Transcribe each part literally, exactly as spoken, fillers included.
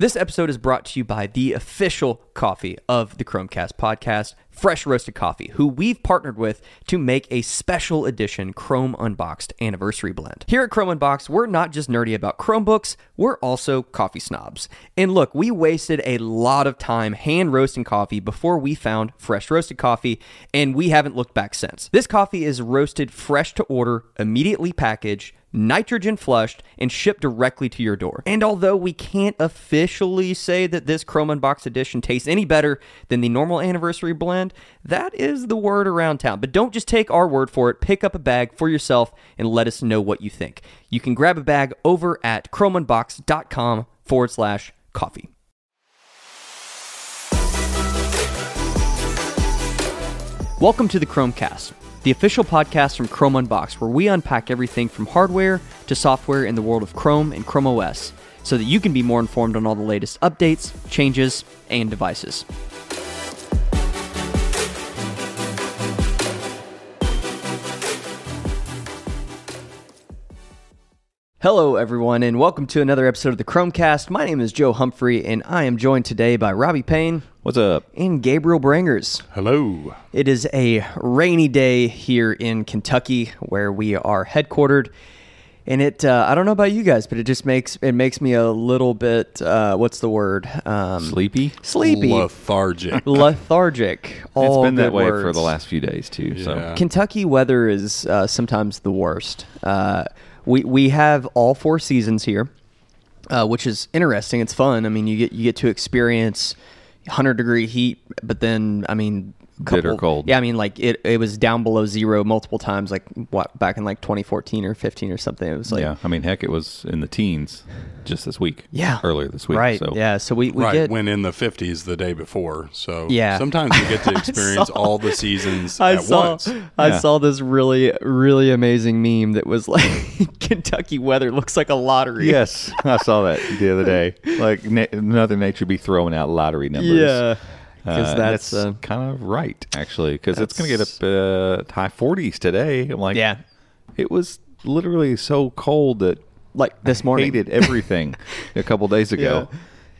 This episode is brought to you by the official coffee of the Chromecast podcast, Fresh Roasted Coffee, who we've partnered with to make a special edition Chrome Unboxed anniversary blend. Here at Chrome Unboxed, we're not just nerdy about Chromebooks, we're also coffee snobs. And look, we wasted a lot of time hand roasting coffee before we found Fresh Roasted Coffee, and we haven't looked back since. This coffee is roasted fresh to order, immediately packaged, nitrogen flushed, and shipped directly to your door. And although we can't officially say that this Chrome Unboxed edition tastes any better than the normal anniversary blend, that is the word around town. But don't just take our word for it. Pick up a bag for yourself and let us know what you think. You can grab a bag over at chromeunboxed.com forward slash coffee. Welcome to the Chromecast, the official podcast from Chrome Unboxed, where we unpack everything from hardware to software in the world of Chrome and Chrome O S, so that you can be more informed on all the latest updates, changes, and devices. Hello, everyone, and welcome to another episode of the Chromecast. My name is Joe Humphrey, and I am joined today by Robbie Payne. What's up? And Gabriel Brangers. Hello. It is a rainy day here in Kentucky, where we are headquartered, and it—I uh, don't know about you guys, but it just makes—it makes me a little bit. Uh, what's the word? Um, sleepy. Sleepy. Lethargic. Lethargic. All it's been that way words. For the last few days too. Yeah. So Kentucky weather is uh, sometimes the worst. Uh, we we have all four seasons here, uh, which is interesting. It's fun. I mean, you get you get to experience one hundred degree heat, but then I mean couple, bitter cold. Yeah, I mean like it, it was down below zero multiple times, like what back in like twenty fourteen or fifteen or something. It was like yeah, I mean heck, it was in the teens just this week. Yeah, earlier this week. Right. So. Yeah. So we, we right get, went in the fifties the day before. So yeah, sometimes we get to experience saw, all the seasons I at saw, once. I yeah. saw this really really amazing meme that was like Kentucky weather looks like a lottery. Yes, I saw that the other day. Like na- Mother Nature be throwing out lottery numbers. Yeah, because uh, that's, that's uh, kind of right, actually, because it's going to get up uh, high forties today. I'm like, yeah, it was literally so cold that like this I morning hated everything a couple days ago.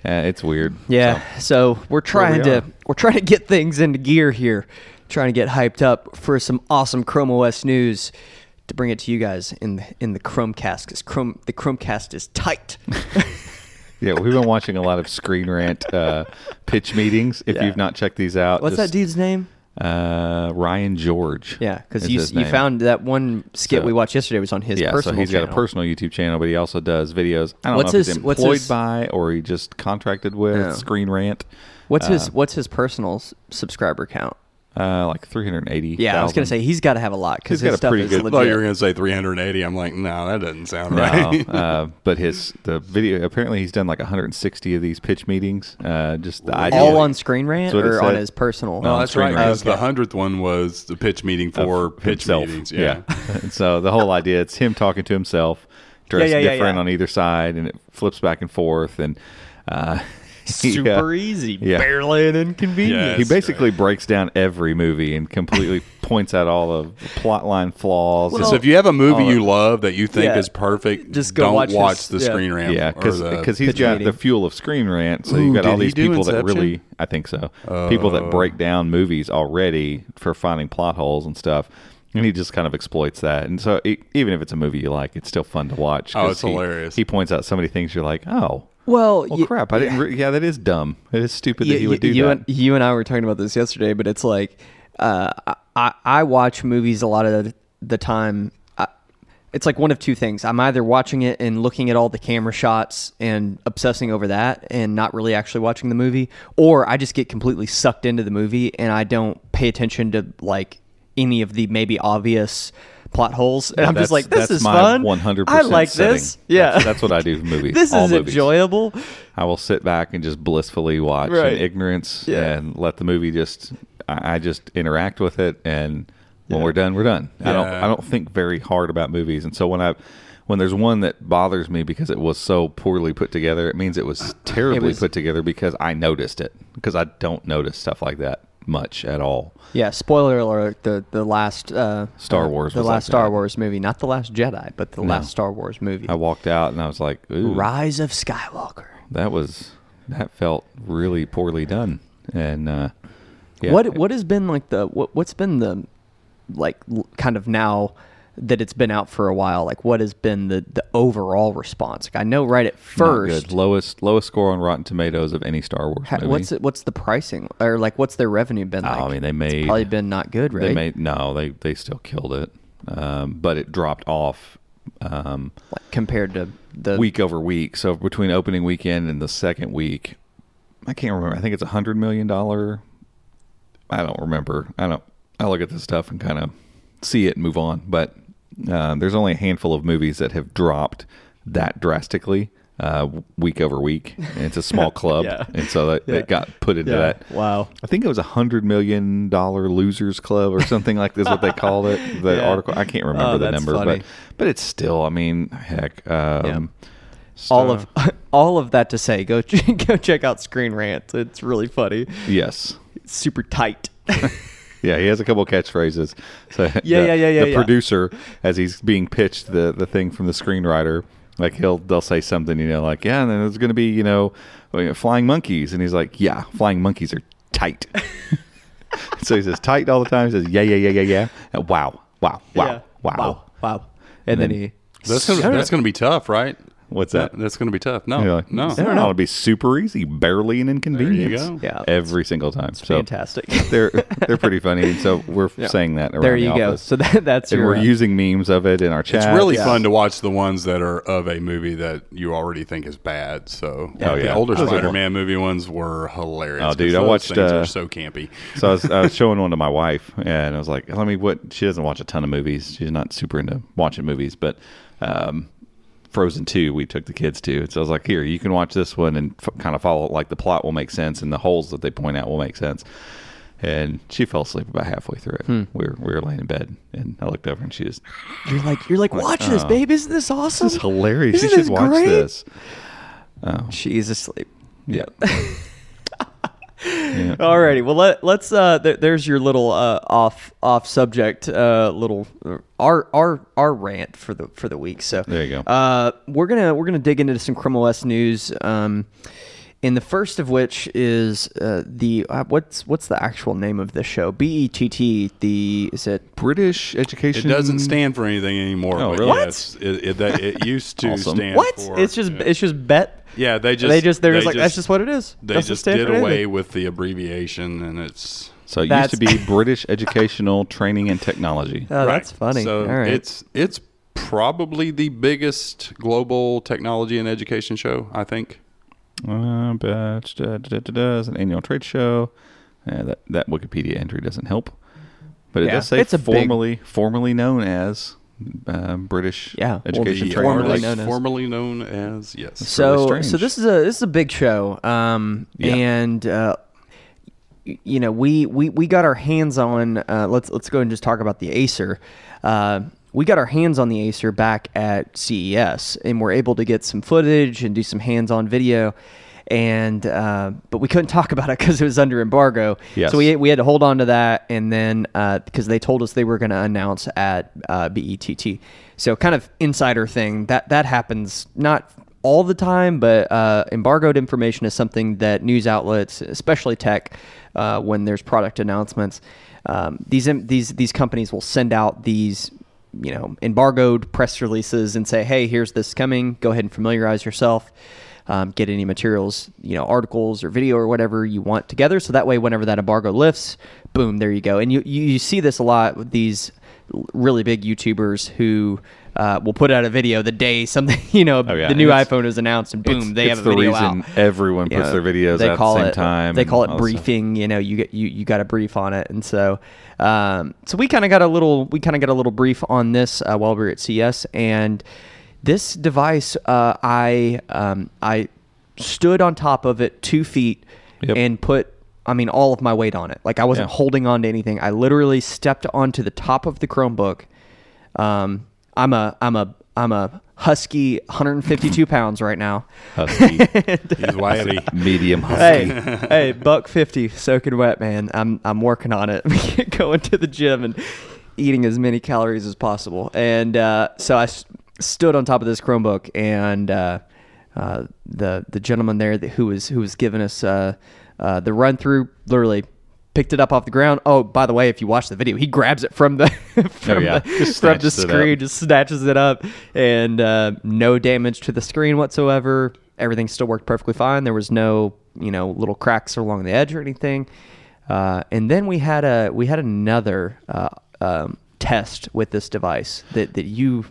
Yeah. Uh, it's weird. Yeah, so, so we're trying we to we're trying to get things into gear here, trying to get hyped up for some awesome Chrome O S news to bring it to you guys in the, in the Chromecast, because Chrome the Chromecast is tight. Yeah, we've been watching a lot of Screen Rant uh, pitch meetings. If yeah. you've not checked these out, what's just, that dude's name? Uh, Ryan George. Yeah, because you you name. found that one skit so, we watched yesterday was on his yeah, personal. Yeah, so he's channel. got a personal YouTube channel, but he also does videos. I don't what's know his, if he's employed his, by or he just contracted with yeah. Screen Rant. What's uh, his What's his personal subscriber count? Uh, like three hundred eighty. Yeah, I was going to say, he's got to have a lot because his stuff is legit. I thought you were going to say three hundred eighty. I'm like, no, that doesn't sound no, right. uh, but his the video, apparently he's done like one hundred sixty of these pitch meetings. Uh, just the idea. All on Screen Rant or on his personal? No, that's right. Because the hundredth one was the pitch meeting for uh, pitch himself. meetings. Yeah. yeah. And so the whole idea, it's him talking to himself, dressed yeah, yeah, different yeah, yeah. on either side, and it flips back and forth. And, uh, super yeah. easy, yeah. barely an inconvenience. Yeah, he basically right. breaks down every movie and completely points out all of the plot line flaws. Well, so if you have a movie you of, love that you think yeah, is perfect, just go don't watch, watch his, the yeah. Screen Rant. Yeah, because he's got meeting. the fuel of Screen Rant. So Ooh, you've got all these people Inception? that really, I think so, uh, people that break down movies already for finding plot holes and stuff. And he just kind of exploits that. And so it, even if it's a movie you like, it's still fun to watch. Oh, it's he, hilarious. He points out so many things you're like, oh. Well, well you, crap, I didn't re- yeah, that is dumb. It is stupid you, that he would do you that. And, you and I were talking about this yesterday, but it's like uh, I, I watch movies a lot of the time. I, it's like one of two things. I'm either watching it and looking at all the camera shots and obsessing over that and not really actually watching the movie, or I just get completely sucked into the movie and I don't pay attention to like any of the maybe obvious plot holes, and yeah, I'm just like, this is fun. one hundred percent I like setting. This. Yeah, that's, that's what I do with movies. This All is movies. enjoyable. I will sit back and just blissfully watch right. in ignorance yeah. and let the movie just. I just interact with it, and when yeah. we're done, we're done. Yeah. I don't. I don't think very hard about movies, and so when I, when there's one that bothers me because it was so poorly put together, it means it was terribly it was, put together because I noticed it, because I don't notice stuff like that much at all. Yeah, spoiler alert, the the last uh Star Wars the, the last like Star that. Wars movie, not the last Jedi, but the no. last Star Wars movie. I walked out and I was like, ooh. Rise of Skywalker. That was that felt really poorly done. And uh, yeah. what what has been like the what what's been the like kind of now that it's been out for a while? Like what has been the the overall response? Like I know right at first lowest lowest score on Rotten Tomatoes of any Star Wars movie. What's it, what's the pricing or like what's their revenue been like? Oh, I mean they made it's probably been not good, right? They made no, they they still killed it, um, but it dropped off. Um, like compared to the week over week. So between opening weekend and the second week, I can't remember. I think it's a hundred million dollar. I don't remember. I don't, I look at this stuff and kind of see it and move on. But, uh, there's only a handful of movies that have dropped that drastically, uh, week over week. And it's a small club. yeah. And so that, yeah. it got put into yeah. that. Wow. I think it was a hundred million dollar losers club or something like this, what they called it. The yeah. article, I can't remember oh, the number, funny. but, but it's still, I mean, heck, um, yeah. So. All of all of that to say, go go check out Screen Rant. It's really funny. Yes, it's super tight. yeah, he has a couple of catchphrases. So yeah, the, yeah, yeah, yeah. The yeah. producer, as he's being pitched the the thing from the screenwriter, like he'll they'll say something, you know, like yeah, and then there's going to be you know flying monkeys, and he's like, yeah, flying monkeys are tight. So he says tight all the time. He says yeah, yeah, yeah, yeah, yeah. And wow, wow, wow, yeah. wow, wow, wow. And, and then, then he that's gonna, that's going to be tough, right? What's that? That's going to be tough. No, like, no. I don't know. It'll be super easy, barely an inconvenience. There you go. Yeah, every single time. So fantastic. they're they're pretty funny. And so we're yeah. saying that around there you the go. Office. So that, that's and your, we're uh, using memes of it in our chat. It's really yeah. fun to watch the ones that are of a movie that you already think is bad. So yeah. Oh, yeah. the older Those Spider-Man movie ones were hilarious. Oh, dude, I watched. Things uh, are so campy. So I was, I was showing one to my wife, and I was like, "Let me." What she doesn't watch a ton of movies. She's not super into watching movies, but. um Frozen two, we took the kids to. So I was like, here, you can watch this one and f- kind of follow it. Like the plot will make sense and the holes that they point out will make sense. And she fell asleep about halfway through it. Hmm. We were we were laying in bed and I looked over and she just... You're like, you're like, watch oh, this, babe. Isn't this awesome? This is hilarious. Isn't you should this watch great? This. Oh. She's asleep. Yeah. yeah. All righty. Well, let, let's... Uh, th- there's your little uh, off off subject uh, little... Uh, Our our our rant for the for the week. So there you go. Uh, we're gonna we're gonna dig into some Chrome O S news. Um, and the first of which is uh, the uh, what's what's the actual name of this show? B E T T. The is it British Education? It doesn't stand for anything anymore. Oh, really? What? Yes, it, it, that, it used to awesome. Stand what? For what? It's just yeah. it's just bet. Yeah, they just they just they're they just like just, that's just what it is. They that's just did away with the abbreviation, and it's. So it that's, used to be British Educational Training and Technology. Oh, right. That's funny. So all right. it's it's probably the biggest global technology and education show, I think. Uh, but, da, da, da, da, da, it's an annual trade show. Uh, that that Wikipedia entry doesn't help, but it yeah. does say it's formally big... formally known as uh, British yeah. Education well, Training. Formally known, formally known as yes. That's so really so this is a this is a big show, um, yeah. and. Uh, You know, we, we, we got our hands on. Uh, let's let's go and just talk about the Acer. Uh, we got our hands on the Acer back at C E S, and we're able to get some footage and do some hands-on video. And uh, but we couldn't talk about it because it was under embargo. Yes. So we we had to hold on to that, and then because uh, they told us they were going to announce at uh, B E T T. So kind of insider thing that that happens not. All the time, but uh, embargoed information is something that news outlets, especially tech, uh, when there's product announcements, um, these these these companies will send out these, you know, embargoed press releases and say, "Hey, here's this coming. Go ahead and familiarize yourself. Um, get any materials, you know, articles or video or whatever you want together." So that way, whenever that embargo lifts, boom, there you go. And you you, you see this a lot with these really big YouTubers who. Uh, we'll put out a video the day something, you know, oh, yeah. the new iPhone is announced and boom, it's, they it's have a the video out. It's the reason everyone puts yeah, their videos out at the same it, time. They call it briefing, stuff. You know, you get, you, you got a brief on it. And so, um, so we kind of got a little, we kind of got a little brief on this uh, while we were at C E S and this device, uh, I, um, I stood on top of it two feet yep. and put, I mean, all of my weight on it. Like I wasn't yeah. holding on to anything. I literally stepped onto the top of the Chromebook, um, I'm a I'm a I'm a husky one hundred fifty-two pounds right now. Husky, and, he's wily, medium husky. Hey, hey, buck fifty, soaking wet, man. I'm I'm working on it. Going to the gym and eating as many calories as possible. And uh, so I st- stood on top of this Chromebook and uh, uh, the the gentleman there that who was who was giving us uh, uh, the run through literally picked it up off the ground. Oh, by the way, if you watch the video, he grabs it from the from oh, yeah. the, just from the screen, just snatches it up, and uh, no damage to the screen whatsoever. Everything still worked perfectly fine. There was no you know little cracks along the edge or anything. Uh, and then we had a we had another uh, um, test with this device that that you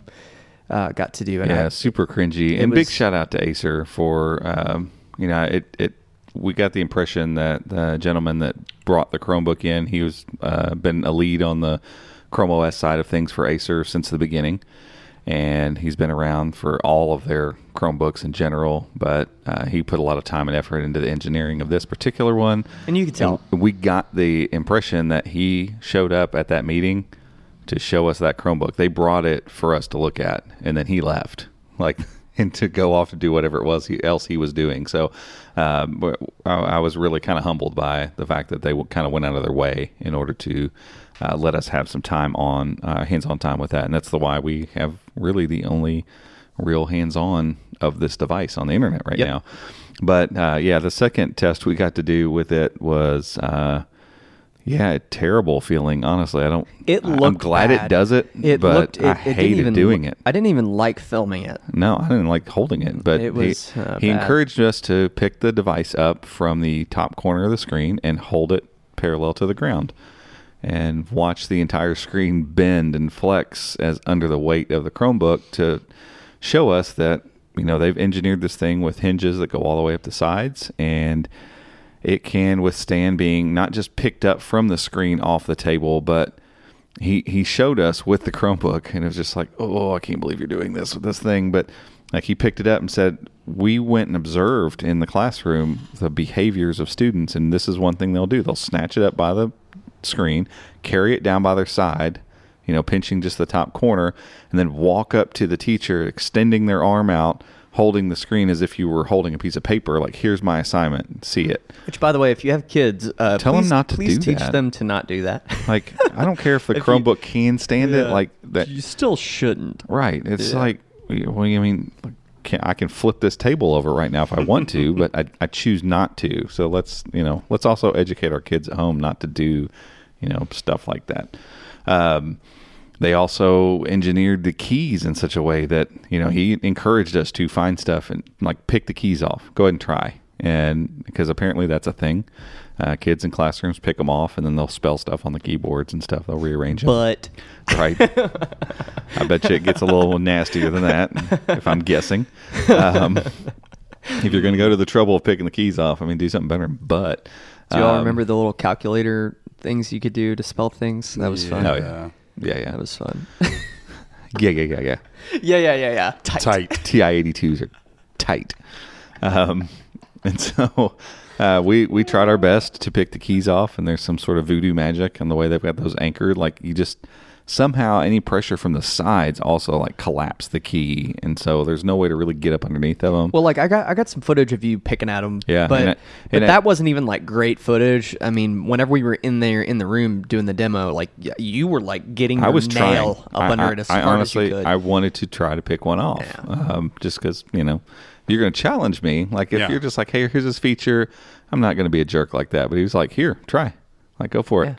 uh, got to do. And yeah, I, super cringy. And was, big shout out to Acer for um, you know it it. We got the impression that the gentleman that brought the Chromebook in, he was uh, been a lead on the Chrome O S side of things for Acer since the beginning, and he's been around for all of their Chromebooks in general. But uh, he put a lot of time and effort into the engineering of this particular one, and you could tell. And we got the impression that he showed up at that meeting to show us that Chromebook. They brought it for us to look at, and then he left. Like. And to go off to do whatever it was he, else he was doing. So um, I, I was really kind of humbled by the fact that they kind of went out of their way in order to uh, let us have some time on, uh, hands-on time with that. And that's the why we have really the only real hands-on of this device on the internet right yep. now. But uh, yeah, the second test we got to do with it was... Uh, Yeah, terrible feeling, honestly. I don't it looked I'm glad bad. It does it, it but looked, it, I hated even, doing it. I didn't even like filming it. No, I didn't like holding it, but it was, he, uh, he encouraged us to pick the device up from the top corner of the screen and hold it parallel to the ground and watch the entire screen bend and flex as under the weight of the Chromebook to show us that, you know, they've engineered this thing with hinges that go all the way up the sides, and it can withstand being not just picked up from the screen off the table, but he he showed us with the Chromebook, and it was just like, oh, I can't believe you're doing this with this thing. But like he picked it up and said, we went and observed in the classroom the behaviors of students, and this is one thing they'll do. They'll snatch it up by the screen, carry it down by their side, you know, pinching just the top corner, and then walk up to the teacher, extending their arm out, holding the screen as if you were holding a piece of paper, like, here's my assignment, see it. Which, by the way, if you have kids, uh, tell please, them not to please do teach that. them to not do that. Like, I don't care if the if Chromebook you, can stand yeah, it, like that. You still shouldn't. Right. It's yeah. like, well, I mean, can, I can flip this table over right now if I want to, but I, I choose not to. So let's, you know, let's also educate our kids at home not to do, you know, stuff like that. Um, They also engineered the keys in such a way that, you know, he encouraged us to find stuff and, like, pick the keys off. Go ahead and try. And because apparently that's a thing. Uh, kids in classrooms pick them off, and then they'll spell stuff on the keyboards and stuff. They'll rearrange but. them. But. Right. I bet you it gets a little nastier than that, if I'm guessing. Um, if you're going to go to the trouble of picking the keys off, I mean, do something better than but. Do you um, all remember the little calculator things you could do to spell things? That was yeah. fun. Oh, yeah. Yeah, yeah. That was fun. yeah, yeah, yeah, yeah. Yeah, yeah, yeah, yeah. Tight. Tight. T I eighty-twos are tight. Um, and so uh, we, we tried our best to pick the keys off, and there's some sort of voodoo magic in the way they've got those anchored. Like, you just somehow any pressure from the sides also, like, collapse the key, and so there's no way to really get up underneath of them. Well, like, I got I got some footage of you picking at them. Yeah, but, and I, and but I, that wasn't even like great footage. I mean, whenever we were in there in the room doing the demo, like, you were like getting your I was nail trying. up I, under I, it as I, far honestly, as you could. I wanted to try to pick one off, yeah. um, just because, you know, you're going to challenge me. Like, if yeah. you're just like, hey, here's this feature, I'm not going to be a jerk like that. But he was like, here, try, like, go for yeah. it.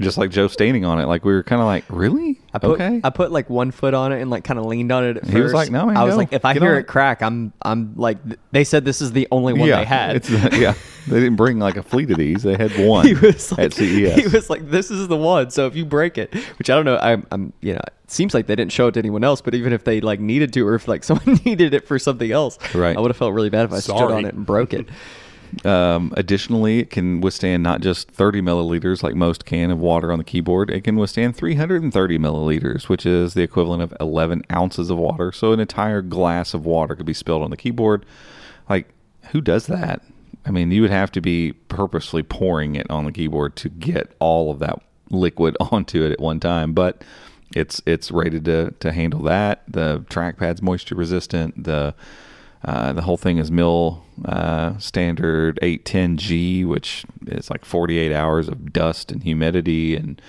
Just like Joe standing on it. Like, we were kind of like, really? I put, okay. I put like one foot on it and like kind of leaned on it at first. He was like, no, man, I was no, like, if I hear it crack, I'm I'm like, th- they said this is the only one yeah, they had. It's, yeah. They didn't bring like a fleet of these. They had one he was like, at C E S. He was like, this is the one. So if you break it, which I don't know, I'm, I'm, you know, it seems like they didn't show it to anyone else, but even if they like needed to, or if like someone needed it for something else, right. I would have felt really bad if I Sorry. stood on it and broke it. Um, additionally, it can withstand not just thirty milliliters like most can of water on the keyboard. It can withstand three hundred thirty milliliters, which is the equivalent of eleven ounces of water. So an entire glass of water could be spilled on the keyboard. Like, who does that? I mean, you would have to be purposely pouring it on the keyboard to get all of that liquid onto it at one time. But it's it's rated to, to handle that. The trackpad's moisture resistant. The Uh, the whole thing is mil uh, standard eight ten G, which is like forty-eight hours of dust and humidity and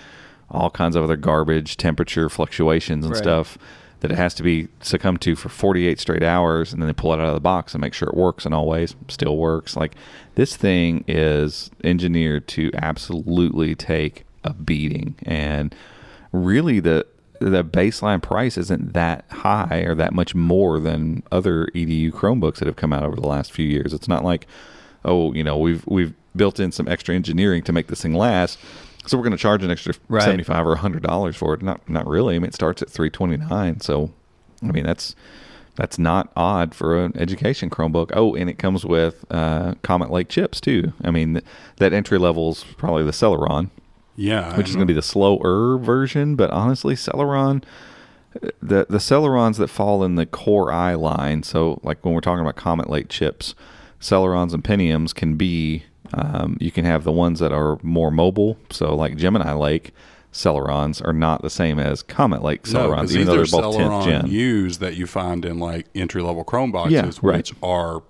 all kinds of other garbage, temperature fluctuations and right. stuff that it has to be succumbed to for forty-eight straight hours, and then they pull it out of the box and make sure it works in all ways, still works. Like, this thing is engineered to absolutely take a beating, and really the the baseline price isn't that high or that much more than other E D U Chromebooks that have come out over the last few years. It's not like, oh, you know, we've we've built in some extra engineering to make this thing last, so we're going to charge an extra right. seventy-five or a hundred dollars for it. Not not really. I mean, it starts at three twenty-nine. So, I mean, that's that's not odd for an education Chromebook. Oh, and it comes with uh, Comet Lake chips too. I mean, th- that entry level's probably the Celeron. Yeah, which is going to be the slower version. But honestly, Celeron, the the Celerons that fall in the Core I line. So, like when we're talking about Comet Lake chips, Celerons and Pentiums can be. Um, you can have the ones that are more mobile, so like Gemini Lake Celerons are not the same as Comet Lake Celerons, no, even though they're both tenth gen. U's that you find in like entry-level Chromeboxes, yeah, right. which are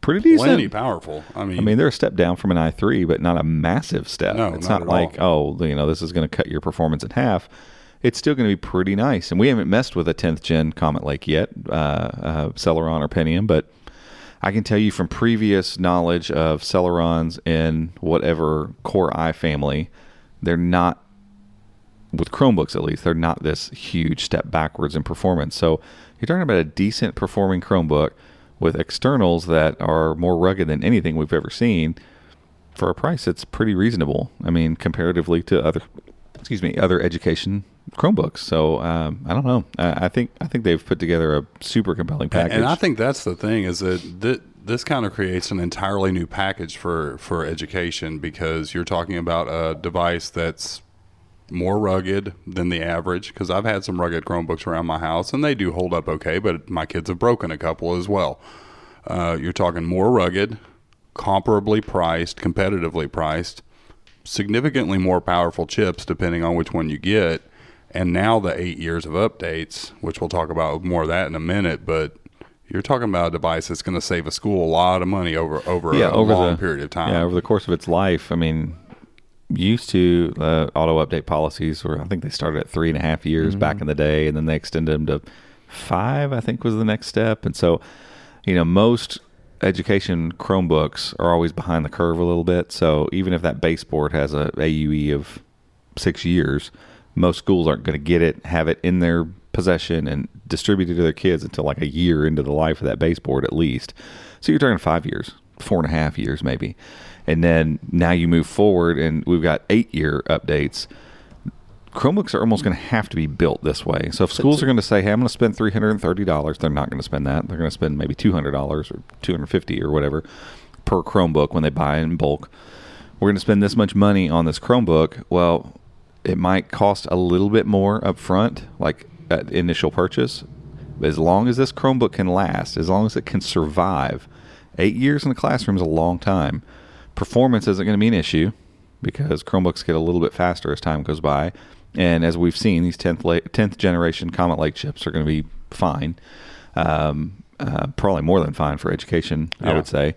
pretty decent, plenty powerful. I mean, I mean, they're a step down from an i three, but not a massive step. No, it's not, not like all. oh, you know, this is going to cut your performance in half. It's still going to be pretty nice, and we haven't messed with a tenth gen Comet Lake yet, uh, uh, Celeron or Pentium, but. I can tell you from previous knowledge of Celerons in whatever Core I family, they're not, with Chromebooks at least, they're not this huge step backwards in performance. So you're talking about a decent performing Chromebook with externals that are more rugged than anything we've ever seen for a price that's pretty reasonable. I mean, comparatively to other, excuse me, other education Chromebooks. So um, I don't know. I, I think I think they've put together a super compelling package. And, and I think that's the thing is that th- this kind of creates an entirely new package for, for education, because you're talking about a device that's more rugged than the average. Because I've had some rugged Chromebooks around my house, and they do hold up okay, but my kids have broken a couple as well. Uh, you're talking more rugged, comparably priced, competitively priced, significantly more powerful chips depending on which one you get. And now the eight years of updates, which we'll talk about more of that in a minute, but you're talking about a device that's going to save a school a lot of money over over yeah, a over long the, period of time. Yeah, over the course of its life. I mean, used to uh, auto-update policies were, I think they started at three and a half years mm-hmm. back in the day, and then they extended them to five, I think was the next step. And so, you know, most education Chromebooks are always behind the curve a little bit. So even if that baseboard has a A U E of six years... most schools aren't going to get it, have it in their possession, and distribute it to their kids until like a year into the life of that baseboard at least. So you're talking five years, four and a half years maybe. And then now you move forward, and we've got eight-year updates. Chromebooks are almost going to have to be built this way. So if schools are going to say, hey, I'm going to spend three hundred thirty dollars, they're not going to spend that. They're going to spend maybe two hundred dollars or two hundred fifty dollars or whatever per Chromebook when they buy in bulk. We're going to spend this much money on this Chromebook. Well... it might cost a little bit more up front, like at initial purchase. But as long as this Chromebook can last, as long as it can survive, eight years in the classroom is a long time. Performance isn't going to be an issue because Chromebooks get a little bit faster as time goes by. And as we've seen, these tenth, la- tenth generation Comet Lake chips are going to be fine, um, uh, probably more than fine for education, yeah. I would say.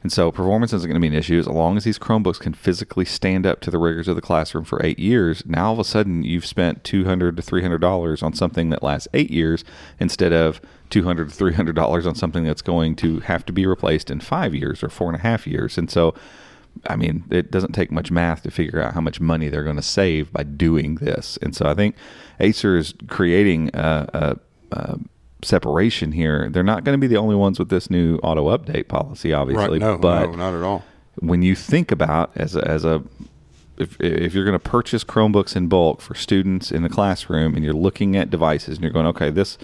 And so performance isn't going to be an issue as long as these Chromebooks can physically stand up to the rigors of the classroom for eight years. Now, all of a sudden, you've spent two hundred dollars to three hundred dollars on something that lasts eight years instead of two hundred dollars to three hundred dollars on something that's going to have to be replaced in five years or four and a half years. And so, I mean, it doesn't take much math to figure out how much money they're going to save by doing this. And so I think Acer is creating a... a, a separation here. They're not going to be the only ones with this new auto update policy, obviously. Right, no, but no, not at all. When you think about as a, as a if if you're going to purchase Chromebooks in bulk for students in the classroom, and you're looking at devices and you're going, okay, this,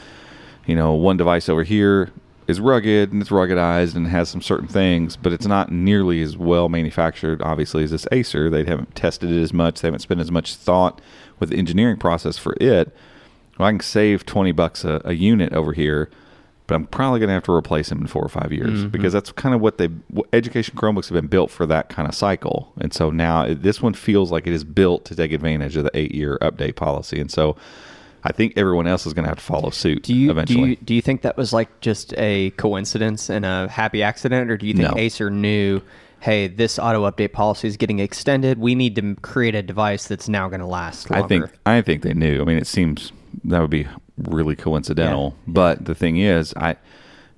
you know, one device over here is rugged and it's ruggedized and has some certain things, but it's not nearly as well manufactured, obviously, as this Acer. They haven't tested it as much. They haven't spent as much thought with the engineering process for it. Well, I can save twenty bucks a, a unit over here, but I'm probably going to have to replace them in four or five years mm-hmm. because that's kind of what they education Chromebooks have been built for, that kind of cycle. And so now it, this one feels like it is built to take advantage of the eight year update policy. And so I think everyone else is going to have to follow suit do you, eventually. Do you, do you think that was like just a coincidence and a happy accident, or do you think no. Acer knew, hey, this auto update policy is getting extended. We need to create a device that's now going to last longer. I think I think they knew. I mean, it seems that would be really coincidental. Yeah. But the thing is, I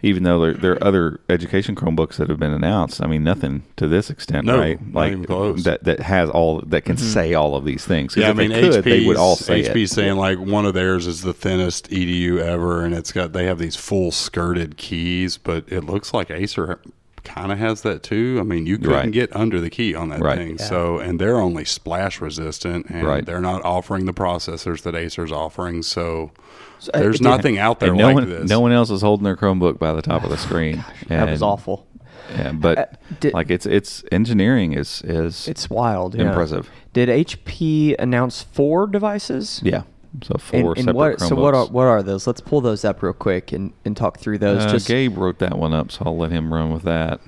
even though there, there are other education Chromebooks that have been announced, I mean, nothing to this extent, no, right? Like not even close. that that has all that can mm-hmm. say all of these things. Yeah, I mean, H P they would all say H P's it. saying like one of theirs is the thinnest E D U ever, and it's got they have these full skirted keys, but it looks like Acer kind of has that too. I mean, you couldn't right. get under the key on that right. thing. Yeah. So, and they're only splash resistant, and right. they're not offering the processors that Acer's offering. So, so there's it, nothing yeah. out there and like no one, this. No one else is holding their Chromebook by the top of the screen. Gosh, and, that was awful. Yeah, but uh, did, like it's it's engineering is is it's wild, impressive. Yeah. Did H P announce four devices? Yeah. So four and, and separate what, Chromebooks. So what are, what are those? Let's pull those up real quick and, and talk through those. Uh, Just Gabe wrote that one up, so I'll let him run with that.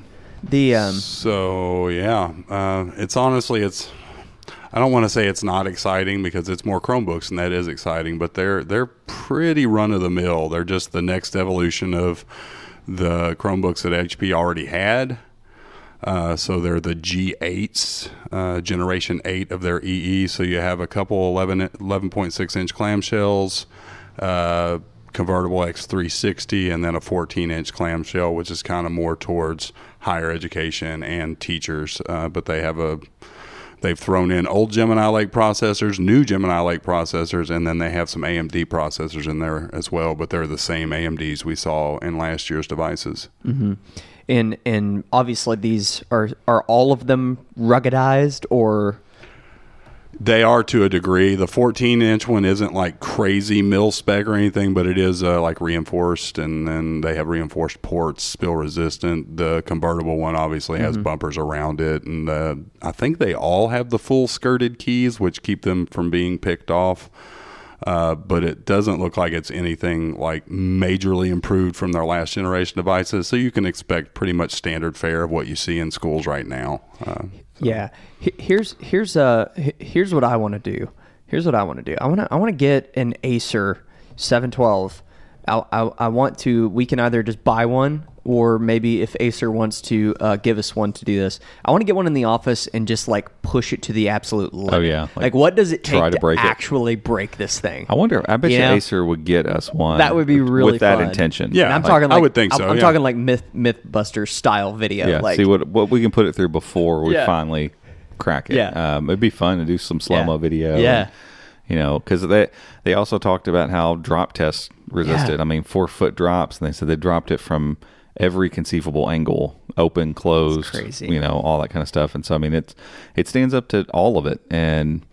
The um, So, yeah. Uh, it's honestly, it's I don't want to say it's not exciting because it's more Chromebooks, and that is exciting, but they're they're pretty run-of-the-mill. They're just the next evolution of the Chromebooks that H P already had. Uh, so they're the G eights, uh, generation eight of their E E. So you have a couple eleven, eleven point six inch clamshells, uh, convertible X three sixty, and then a fourteen inch clamshell, which is kind of more towards higher education and teachers. Uh, but they have a, they've thrown in old Gemini Lake processors, new Gemini Lake processors, and then they have some A M D processors in there as well. But they're the same A M Ds we saw in last year's devices. Mm-hmm. And and obviously these are are all of them ruggedized or they are to a degree. The fourteen inch one isn't like crazy mil spec or anything, but it is uh, like reinforced, and then they have reinforced ports, spill resistant. The convertible one obviously has mm-hmm. bumpers around it, and uh, I think they all have the full skirted keys, which keep them from being picked off. Uh, but it doesn't look like it's anything like majorly improved from their last generation devices. So you can expect pretty much standard fare of what you see in schools right now. Uh, so. Yeah. Here's, here's, uh, here's what I want to do. Here's what I want to do. I want to, I want to get an Acer seven twelve. I, I, I want to, we can either just buy one, or maybe if Acer wants to uh, give us one to do this, I want to get one in the office and just like push it to the absolute limit. Oh yeah, like, like what does it take to, break to actually it. break this thing? I wonder. I bet you, you know? Acer would get us one. That would be really with that fun. intention. Yeah, and I'm like, talking. Like, I would think so. I'm, I'm yeah. talking like Myth MythBuster style video. Yeah, like, see what what we can put it through before we yeah. finally crack it. Yeah, um, it'd be fun to do some slow mo yeah. video. Yeah. And, you know, because they, they also talked about how drop tests resisted. Yeah. I mean, four foot drops, and they said they dropped it from every conceivable angle, open, closed, crazy. You know, all that kind of stuff. And so, I mean, it's it stands up to all of it. And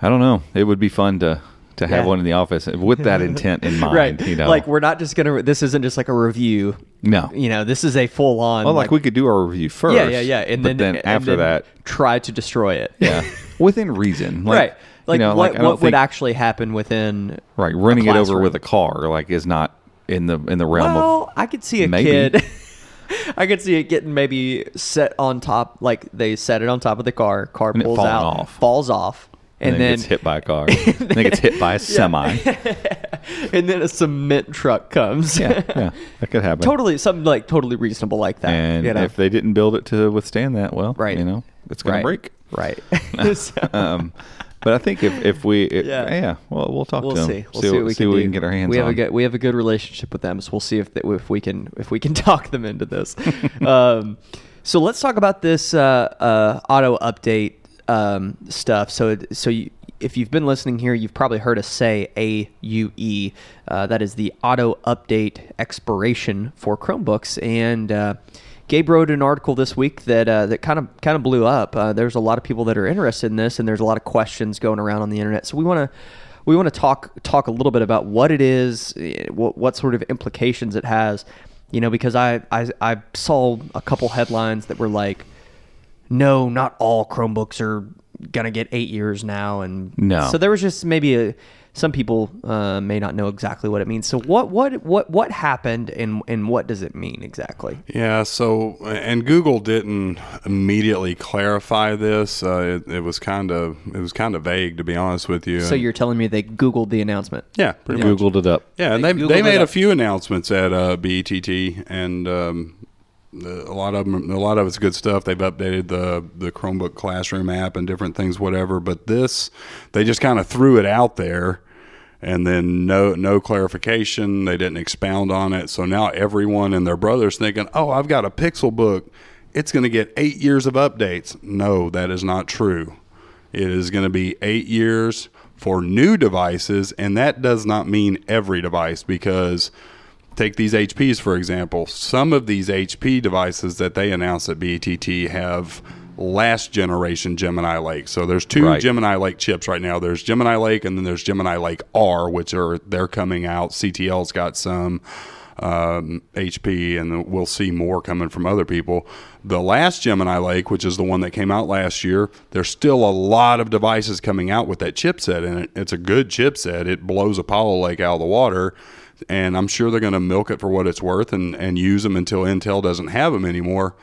I don't know, it would be fun to to have yeah. one in the office with that intent in mind. Right. You know, like we're not just gonna. This isn't just like a review. No, you know, this is a full on. Well, like, like we could do our review first. Yeah, yeah, yeah, and then, then after and then that, try to destroy it. Yeah, within reason. Like, right. Like, you know, what, like what would think, actually happen within right running it over with a car like is not in the in the realm well, of I could see a maybe. kid I could see it getting maybe set on top, like they set it on top of the car car and pulls out off. falls off and, and then, then gets hit by a car and then, then gets hit by a semi and then a cement truck comes. yeah, yeah that could happen. Totally something like totally reasonable like that. And you know? If they didn't build it to withstand that, well right. you know it's gonna right. break right so. um But I think if, if we, it, yeah. yeah, well, we'll talk we'll to them. See. We'll see, see what we see can what we can get our hands we have on. A good, we have a good relationship with them, so we'll see if, they, if we can if we can talk them into this. um, so let's talk about this uh, uh, auto update um, stuff. So so you, if you've been listening here, you've probably heard us say A U E. Uh, that is the auto update expiration for Chromebooks. And uh, Gabe wrote an article this week that uh, that kind of kind of blew up. Uh, there's a lot of people that are interested in this, and there's a lot of questions going around on the internet. So we want to we want to talk talk a little bit about what it is, what, what sort of implications it has, you know, because I, I I saw a couple headlines that were like, no, not all Chromebooks are gonna get eight years now, and no. So there was just maybe a. Some people uh, may not know exactly what it means. So what what what what happened, and and what does it mean exactly? Yeah. So and Google didn't immediately clarify this. Uh, it, it was kind of it was kind of vague, to be honest with you. So and, you're telling me they Googled the announcement? Yeah, pretty yeah. much. Googled it up. Yeah, and they they, they made a few announcements at uh, B E T T, and um, a lot of them, a lot of it's good stuff. They've updated the the Chromebook Classroom app and different things, whatever. But this, they just kind of threw it out there. and then no no clarification. They didn't expound on it. So now everyone and their brother's thinking, oh, I've got a Pixelbook. It's going to get eight years of updates. No, that is not true. It is going to be eight years for new devices, and that does not mean every device, because take these H Ps, for example. Some of these H P devices that they announced at B E T T have last generation Gemini Lake. So there's two right. Gemini Lake chips right now. There's Gemini Lake, and then there's Gemini Lake R, which are they're coming out. C T L's got some, um, H P, and we'll see more coming from other people. The last Gemini Lake, which is the one that came out last year, there's still a lot of devices coming out with that chipset in it. It's a good chipset. It blows Apollo Lake out of the water. And I'm sure they're going to milk it for what it's worth and, and use them until Intel doesn't have them anymore.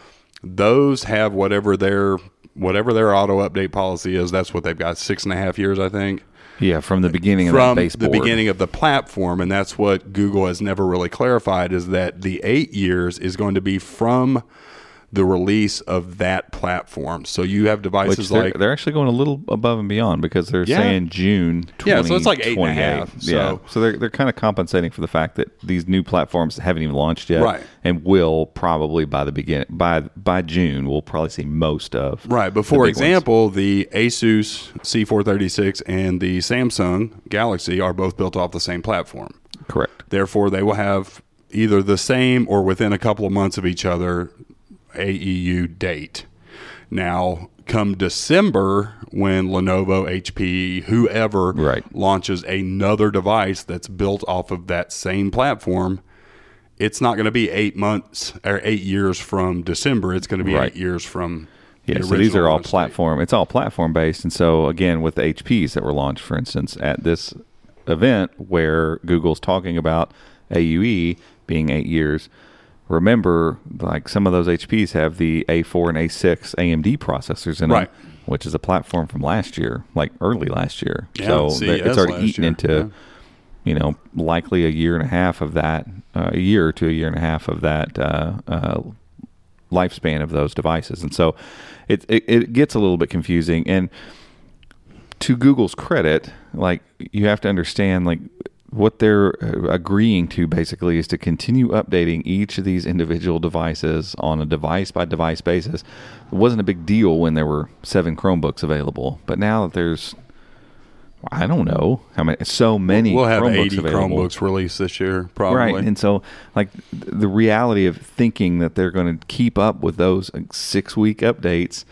Those have whatever their whatever their auto update policy is. That's what they've got, six and a half years, I think. Yeah, from the beginning of the baseboard. From the beginning of the platform, and that's what Google has never really clarified, is that the eight years is going to be from the release of that platform. So you have devices they're, like... They're actually going a little above and beyond, because they're yeah. saying June twenty twenty-eight. Yeah, so it's like eight and a half. So, yeah. so they're, they're kind of compensating for the fact that these new platforms haven't even launched yet. Right. And will probably by the begin- by by June, we'll probably see most of... Right, but for example, ones. the Asus C four thirty-six and the Samsung Galaxy are both built off the same platform. Correct. Therefore, they will have either the same or within a couple of months of each other... A E U date. Now, come December, when Lenovo, H P, whoever right. launches another device that's built off of that same platform, it's not going to be eight months or eight years from December. It's going to be right. eight years from yeah. The so these are all platform. Date. It's all platform based, and so again, with the H Ps that were launched, for instance, at this event where Google's talking about A U E being eight years. Remember, like some of those H Ps have the A four and A six A M D processors in right. them, which is a platform from last year, like early last year. Yeah, so C E S it's already eaten year. into, yeah. you know, likely a year and a half of that, uh, a year to a year and a half of that uh, uh, lifespan of those devices. And so it, it it gets a little bit confusing. And to Google's credit, like you have to understand, like, what they're agreeing to basically is to continue updating each of these individual devices on a device-by-device basis. It wasn't a big deal when there were seven Chromebooks available, but now that there's, I don't know, how many, so many we'll have Chromebooks eighty available. Chromebooks released this year, probably. Right, and so like the reality of thinking that they're going to keep up with those six-week updates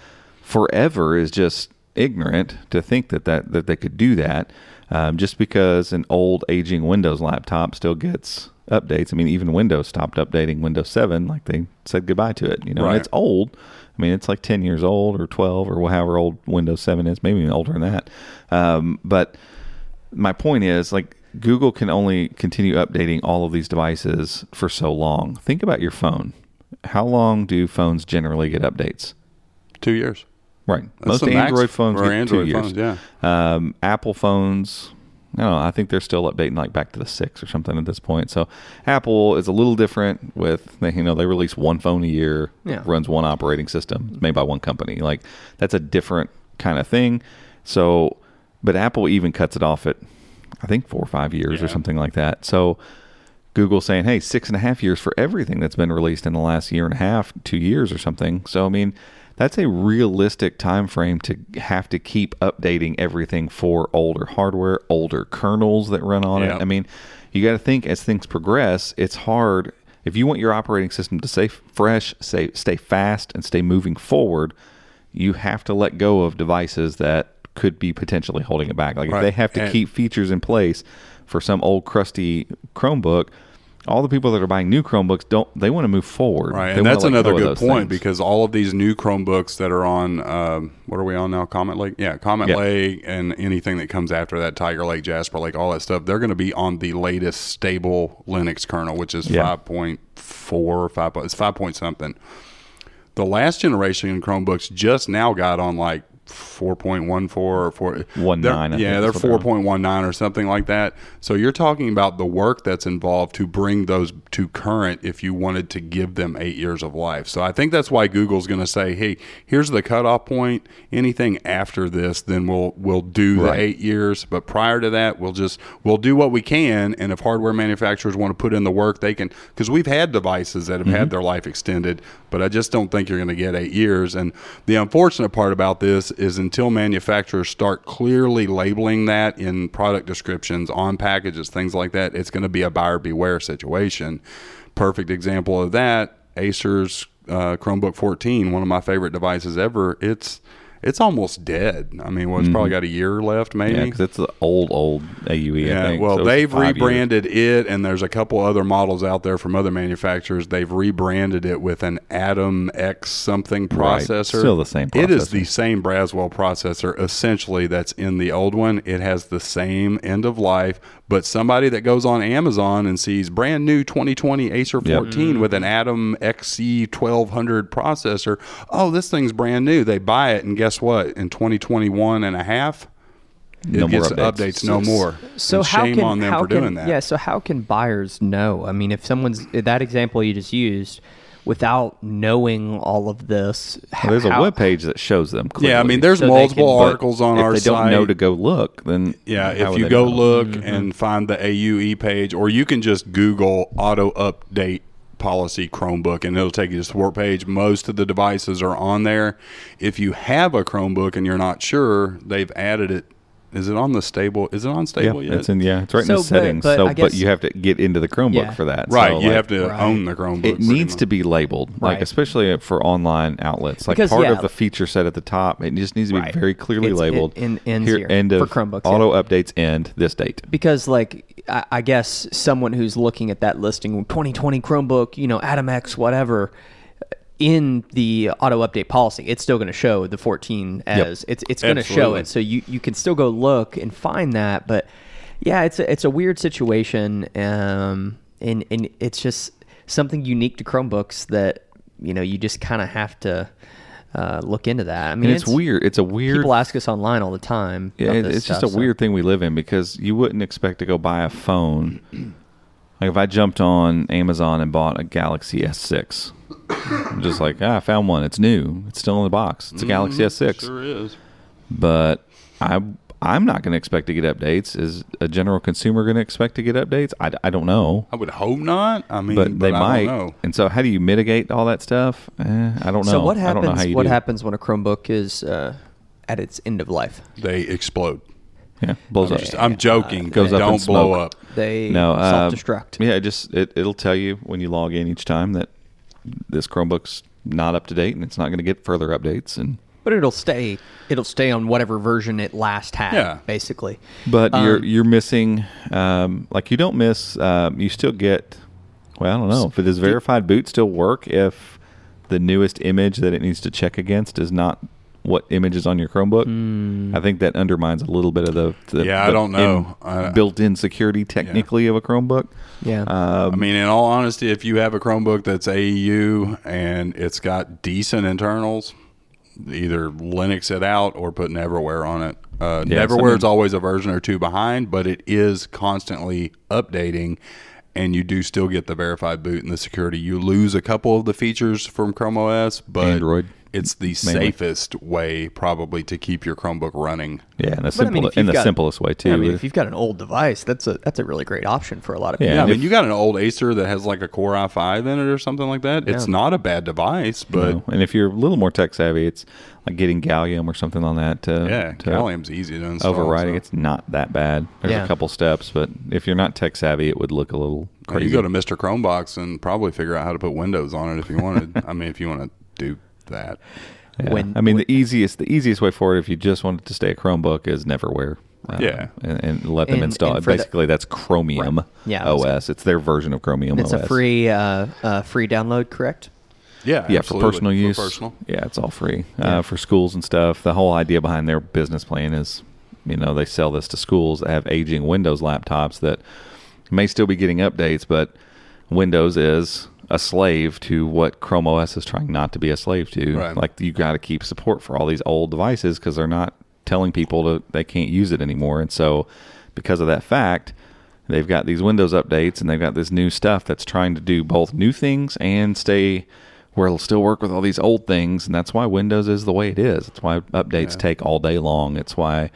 forever is just ignorant to think that, that, that they could do that. Um, just because an old aging Windows laptop still gets updates. I mean, even Windows stopped updating Windows seven, like they said goodbye to it. You know, right. And it's old. I mean, it's like ten years old or twelve or however old Windows seven is, maybe even older than that. Um, but my point is, like, Google can only continue updating all of these devices for so long. Think about your phone. How long do phones generally get updates? Two years. Right. That's most Android phones get Android two phones, years. Yeah. Um, Apple phones, I don't know, I think they're still updating like back to the six or something at this point. So Apple is a little different with, you know, they release one phone a year, yeah. runs one operating system, made by one company. Like that's a different kind of thing. So, but Apple even cuts it off at, I think, four or five years yeah. or something like that. So Google saying, hey, six and a half years for everything that's been released in the last year and a half, two years or something. So, I mean... That's a realistic time frame to have to keep updating everything for older hardware, older kernels that run on yeah. it. I mean, you got to think as things progress, it's hard. If you want your operating system to stay fresh, stay, stay fast, and stay moving forward, you have to let go of devices that could be potentially holding it back. Like right. if they have to and keep features in place for some old crusty Chromebook, all the people that are buying new Chromebooks don't. They want to move forward, right? They and that's another good point things. Because all of these new Chromebooks that are on, um, what are we on now? Comet Lake, yeah, Comet yep. Lake, and anything that comes after that, Tiger Lake, Jasper Lake, all that stuff. They're going to be on the latest stable Linux kernel, which is yeah. five point four, five. It's five point something. The last generation Chromebooks just now got on like four point one four or four point one nine. Yeah, they're four point one nine or something like that. So you're talking about the work that's involved to bring those to current if you wanted to give them eight years of life. So I think that's why Google's going to say, hey, here's the cutoff point. Anything after this, then we'll we'll do right. the eight years. But prior to that, we'll just we'll do what we can. And if hardware manufacturers want to put in the work, they can, because we've had devices that have mm-hmm. had their life extended. But I just don't think you're going to get eight years. And the unfortunate part about this is until manufacturers start clearly labeling that in product descriptions, on packages, things like that, it's going to be a buyer beware situation. Perfect example of that, Acer's uh, Chromebook fourteen, one of my favorite devices ever. It's it's almost dead. I mean, well, it's mm-hmm. probably got a year left, maybe. Yeah, because it's the old, old A U E, yeah, I think. Well, so they've rebranded years. it, and there's a couple other models out there from other manufacturers. They've rebranded it with an Atom X something processor. Right. Still the same processor. It is the same Braswell processor, essentially, that's in the old one. It has the same end of life, but somebody that goes on Amazon and sees brand new twenty twenty Acer fourteen yep. mm-hmm. with an Atom X E twelve hundred processor, oh, this thing's brand new. They buy it, and guess Guess what? In twenty twenty-one and a half, it no gets more updates. updates no more. So how shame can, on them how for can, doing that. Yeah, so how can buyers know? I mean, if someone's that example you just used, without knowing all of this, well, there's how, a web page that shows them clearly. Yeah, I mean, there's so multiple can, articles on our site. If they don't site, know to go look, then yeah, if you go know? look mm-hmm. and find the A U E page, or you can just Google auto update policy Chromebook and it'll take you to support page. Most of the devices are on there. If you have a Chromebook and you're not sure, they've added it. Is it on the stable? Is it on stable yeah, yet? It's in, yeah, it's right so, in the settings. But, but, so, guess, but you have to get into the Chromebook yeah. for that. Right, so, you like, have to right. own the Chromebook. It needs much. to be labeled, right. like especially for online outlets. Like because, part yeah, of the feature set at the top, it just needs to be right. very clearly it's, labeled. It, in, ends here, here end of for Chromebooks. Auto yeah. updates end this date. Because like I, I guess someone who's looking at that listing, twenty twenty Chromebook, you know, Atom X, whatever. In the auto update policy, it's still going to show the fourteen as yep. it's it's going to show it, so you, you can still go look and find that. But yeah, it's a, it's a weird situation, um, and and it's just something unique to Chromebooks that you know you just kind of have to uh, look into that. I mean, it's, it's weird. It's a weird. People ask us online all the time. Yeah, it, it's stuff, just a so. weird thing we live in because you wouldn't expect to go buy a phone. Like if I jumped on Amazon and bought a Galaxy S six. I'm just like, ah, I found one. It's new. It's still in the box. It's a mm-hmm. Galaxy S six. Sure is. But I, I'm not going to expect to get updates. Is a general consumer going to expect to get updates? I, I don't know. I would hope not. I mean, but, but they I might. Don't know. And so, how do you mitigate all that stuff? Eh, I don't know. So what happens? I don't know how you what do. happens when a Chromebook is uh, at its end of life? They explode. Yeah, blows I'm up. Just, I'm joking. Uh, Goes up don't in smoke. blow up. They no, uh, self-destruct. Yeah, it just it, it'll tell you when you log in each time that this Chromebook's not up to date and it's not going to get further updates. And but it'll stay it'll stay on whatever version it last had, yeah. basically. But um, you're you're missing um, like you don't miss um, you still get well I don't know if does verified boot still work if the newest image that it needs to check against is not what image is on your Chromebook. Mm. I think that undermines a little bit of the, the yeah, the I don't know in, I, built-in security technically yeah. of a Chromebook. Yeah, um, I mean, in all honesty, if you have a Chromebook that's A E U and it's got decent internals, either Linux it out or put Neverware on it. Uh, yeah, Neverware is always a version or two behind, but it is constantly updating. And you do still get the verified boot and the security. You lose a couple of the features from Chrome O S, but Android. It's the mainly. safest way probably to keep your Chromebook running. Yeah, and, a simple, I mean, and got, the simplest way too. I mean, if you've got an old device, that's a that's a really great option for a lot of people. Yeah, I mean, if, you got an old Acer that has like a Core i five in it or something like that. Yeah. It's not a bad device, but no. And if you're a little more tech savvy, it's like getting Gallium or something on that. To, yeah, to Gallium's easy to install. Overriding, so. It's not that bad. There's yeah. a couple steps, but if you're not tech savvy, it would look a little crazy. You go to Mister Chromebox and probably figure out how to put Windows on it if you wanted. I mean, if you want to do. That yeah. when I mean when, the easiest the easiest way forward if you just wanted to stay a Chromebook is Neverware uh, yeah and, and let them and, install and it basically the, that's Chromium right. yeah, O S it's their version of Chromium it's O S. It's a free uh, uh, free download correct yeah yeah absolutely. for personal use for personal. yeah it's all free yeah. uh, for schools and stuff. The whole idea behind their business plan is you know they sell this to schools that have aging Windows laptops that may still be getting updates but Windows is a slave to what Chrome O S is trying not to be a slave to. Right. Like, you got to keep support for all these old devices because they're not telling people to, they can't use it anymore. And so because of that fact, they've got these Windows updates and they've got this new stuff that's trying to do both new things and stay where it'll still work with all these old things. And that's why Windows is the way it is. That's why updates yeah. take all day long. It's why,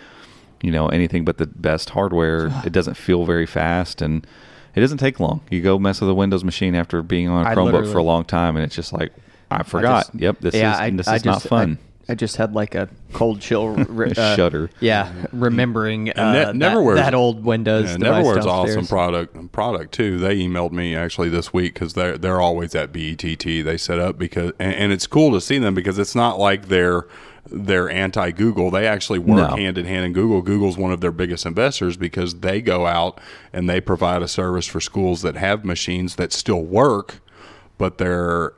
you know, anything but the best hardware, it doesn't feel very fast and it doesn't take long. You go mess with a Windows machine after being on a I Chromebook for a long time and it's just like, I forgot. I just, yep, this yeah, is, I, this I is just, not fun. I, I just had like a cold chill. Re- a shudder. Uh, yeah, remembering uh, ne- that, that old Windows. Yeah, Neverware's awesome product product too. They emailed me actually this week because they're they're always at B E T T. They set up because and, and it's cool to see them because it's not like they're they're anti Google. They actually work no. hand in hand in Google. Google's one of their biggest investors because they go out and they provide a service for schools that have machines that still work, but they're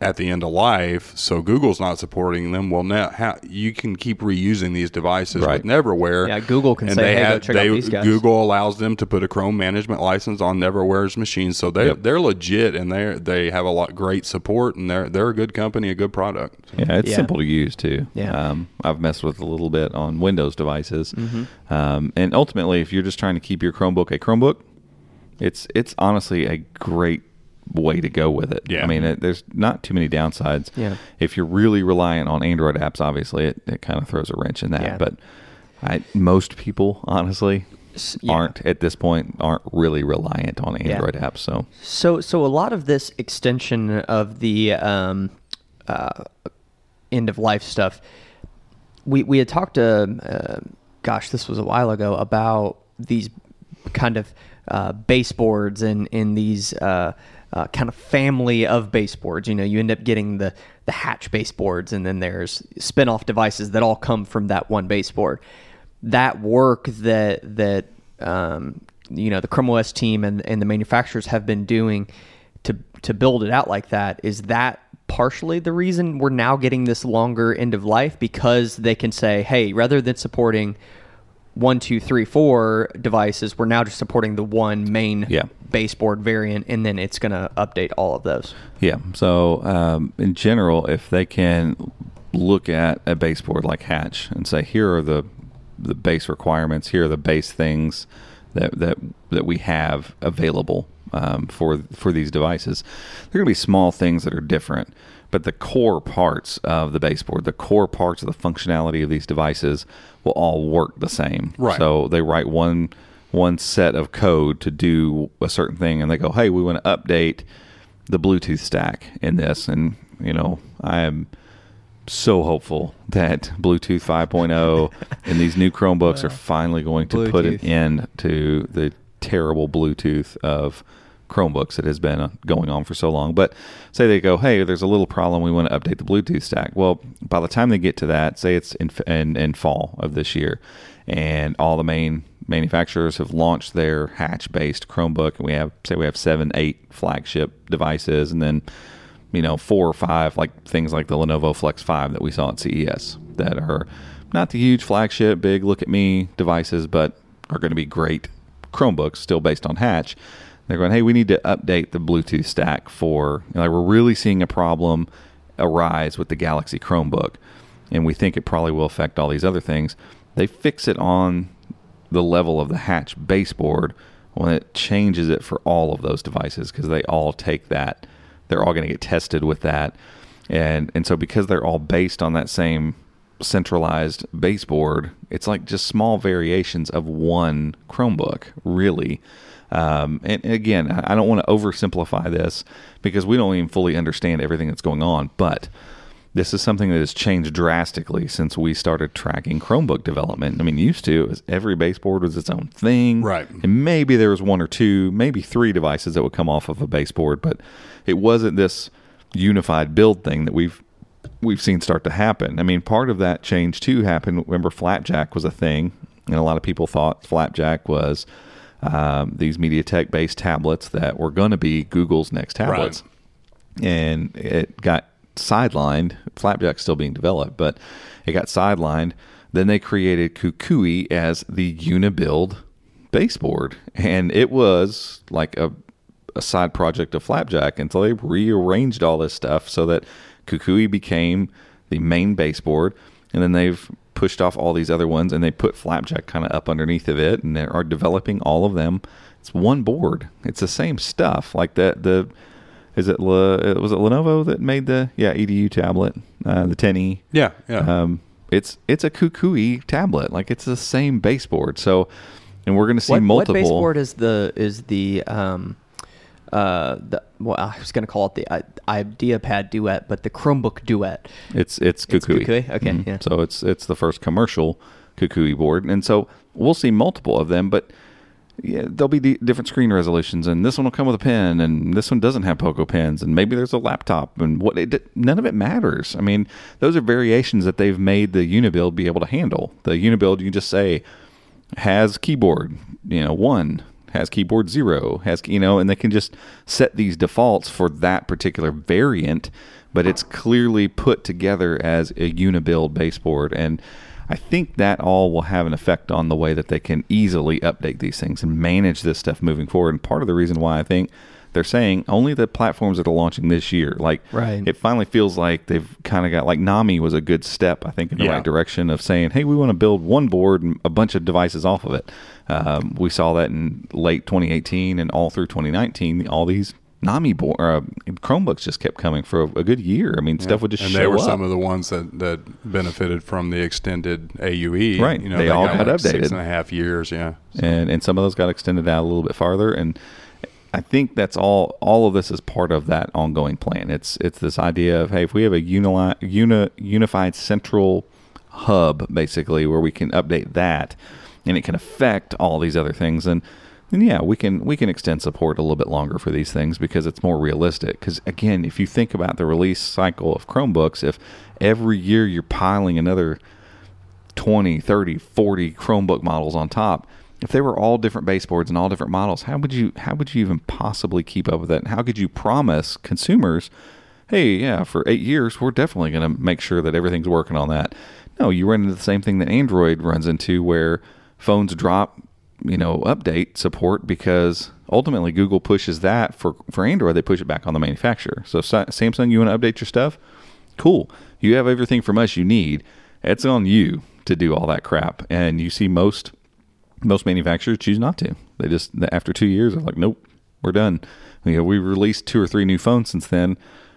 at the end of life, so Google's not supporting them. Well, now how, you can keep reusing these devices right. with Neverware. Yeah, Google can and say, they hey, have, go check they, out these guys. Google allows them to put a Chrome management license on Neverware's machines, so they, yep. they're legit, and they they have a lot great support, and they're they're a good company, a good product. So. Yeah, it's yeah. simple to use, too. Yeah. Um, I've messed with a little bit on Windows devices. Mm-hmm. Um, and ultimately, if you're just trying to keep your Chromebook a Chromebook, it's it's honestly a great way to go with it. Yeah. I mean, it, there's not too many downsides. Yeah. If you're really reliant on Android apps, obviously, it, it kind of throws a wrench in that. Yeah. But I, most people, honestly, yeah. aren't at this point, aren't really reliant on Android yeah. apps. So. so so a lot of this extension of the um, uh, end-of-life stuff, we, we had talked, to, uh, gosh, this was a while ago, about these kind of uh, baseboards and, and these... Uh, Uh, kind of family of baseboards. You know, you end up getting the, the Hatch baseboards, and then there's spin-off devices that all come from that one baseboard. That work that, that um, you know, the Chrome O S team and, and the manufacturers have been doing to to build it out like that, is that partially the reason we're now getting this longer end of life? Because they can say, hey, rather than supporting one, two, three, four devices, we're now just supporting the one main yeah. baseboard variant, and then it's going to update all of those. Yeah. So um, in general, if they can look at a baseboard like Hatch and say, here are the the base requirements, here are the base things that that, that we have available um, for for these devices, there are going to be small things that are different. But the core parts of the baseboard, the core parts of the functionality of these devices will all work the same. Right. So they write one one set of code to do a certain thing, and they go, hey, we want to update the Bluetooth stack in this. And, you know, I am so hopeful that Bluetooth five point oh and these new Chromebooks well, are finally going to Bluetooth. put an end to the terrible Bluetooth of Chromebooks that has been going on for so long. But say they go, hey, there's a little problem, we want to update the Bluetooth stack. Well, by the time they get to that, say it's in in, in fall of this year, and all the main manufacturers have launched their Hatch-based Chromebook, and we have say we have seven, eight flagship devices, and then you know four or five like things like the Lenovo Flex five that we saw at C E S that are not the huge flagship, big look at me devices, but are going to be great Chromebooks still based on Hatch. They're going, hey, we need to update the Bluetooth stack for, like, we're really seeing a problem arise with the Galaxy Chromebook, and we think it probably will affect all these other things. They fix it on the level of the Hatch baseboard when it changes it for all of those devices, because they all take that. They're all going to get tested with that. And and so because they're all based on that same centralized baseboard, it's like just small variations of one Chromebook, really. Um, and again, I don't want to oversimplify this because we don't even fully understand everything that's going on, but this is something that has changed drastically since we started tracking Chromebook development. I mean, used to, it was every baseboard was its own thing. Right. And maybe there was one or two, maybe three devices that would come off of a baseboard, but it wasn't this unified build thing that we've we've seen start to happen. I mean, part of that change too happened. Remember, Flapjack was a thing, and a lot of people thought Flapjack was... Um, these MediaTek-based tablets that were going to be Google's next tablets. Right. And it got sidelined. Flapjack's still being developed, but it got sidelined. Then they created Kukui as the Unibuild baseboard. And it was like a a side project of Flapjack until they rearranged all this stuff so that Kukui became the main baseboard, and then they've pushed off all these other ones and they put Flapjack kind of up underneath of it, and they are developing all of them. It's one board. It's the same stuff. Like the the is it Le, was it Lenovo that made the yeah E D U tablet, uh, the ten E? Yeah, yeah. Um, it's it's a Kukui tablet. Like it's the same baseboard. So, and we're going to see what, multiple. What baseboard is the is the um uh the well I was going to call it the I, IdeaPad Duet, but the Chromebook Duet. It's it's Kukui. It's Kukui? Okay. Mm-hmm. Yeah. So it's it's the first commercial Kukui board, and so we'll see multiple of them, but. Yeah, there'll be d- different screen resolutions, and this one will come with a pen, and this one doesn't have Poco pens, and maybe there's a laptop, and what it, none of it matters. I mean, those are variations that they've made the Unibuild be able to handle. The Unibuild, you can just say has keyboard, you know, one has keyboard zero has, you know, and they can just set these defaults for that particular variant, but it's clearly put together as a Unibuild baseboard, and I think that all will have an effect on the way that they can easily update these things and manage this stuff moving forward. And part of the reason why I think they're saying only the platforms that are launching this year, like right. It finally feels like they've kind of got, like NAMI was a good step, I think, in the yeah. right direction of saying, hey, we want to build one board and a bunch of devices off of it. Um, we saw that in late twenty eighteen and all through twenty nineteen, all these NAMI board, uh, Chromebooks just kept coming for a, a good year. I mean, yeah. stuff would just and show up. And they were up. Some of the ones that, that benefited from the extended A U E. Right. You know, they, they all got, got like updated. Six and a half years, yeah. So. And and some of those got extended out a little bit farther. And I think that's all, all of this is part of that ongoing plan. It's it's this idea of, hey, if we have a uni, uni, unified central hub, basically, where we can update that, and it can affect all these other things, and And yeah, we can we can extend support a little bit longer for these things because it's more realistic. Because, again, if you think about the release cycle of Chromebooks, if every year you're piling another twenty, thirty, forty Chromebook models on top, if they were all different baseboards and all different models, how would you how would you even possibly keep up with that? And how could you promise consumers, hey, yeah, for eight years, we're definitely going to make sure that everything's working on that? No, you run into the same thing that Android runs into where phones drop, you know, update support because ultimately Google pushes that for, for Android. They push it back on the manufacturer. So Sa- Samsung, you want to update your stuff? Cool. You have everything from us you need. It's on you to do all that crap. And you see most, most manufacturers choose not to. They just, after two years, they're like, nope, we're done. You know, we released two or three new phones since then.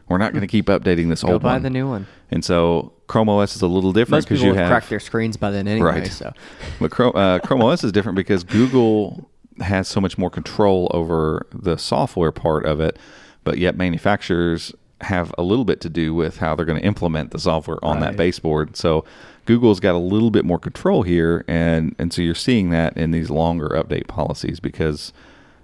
We're not going to keep updating this Go old one. Go buy the new one. And so Chrome O S is a little different because you have... Most people cracked their screens by then anyway, right. so... But Chrome, uh, Chrome O S is different because Google has so much more control over the software part of it, but yet manufacturers have a little bit to do with how they're going to implement the software on right. that baseboard. So Google's got a little bit more control here, and, and so you're seeing that in these longer update policies because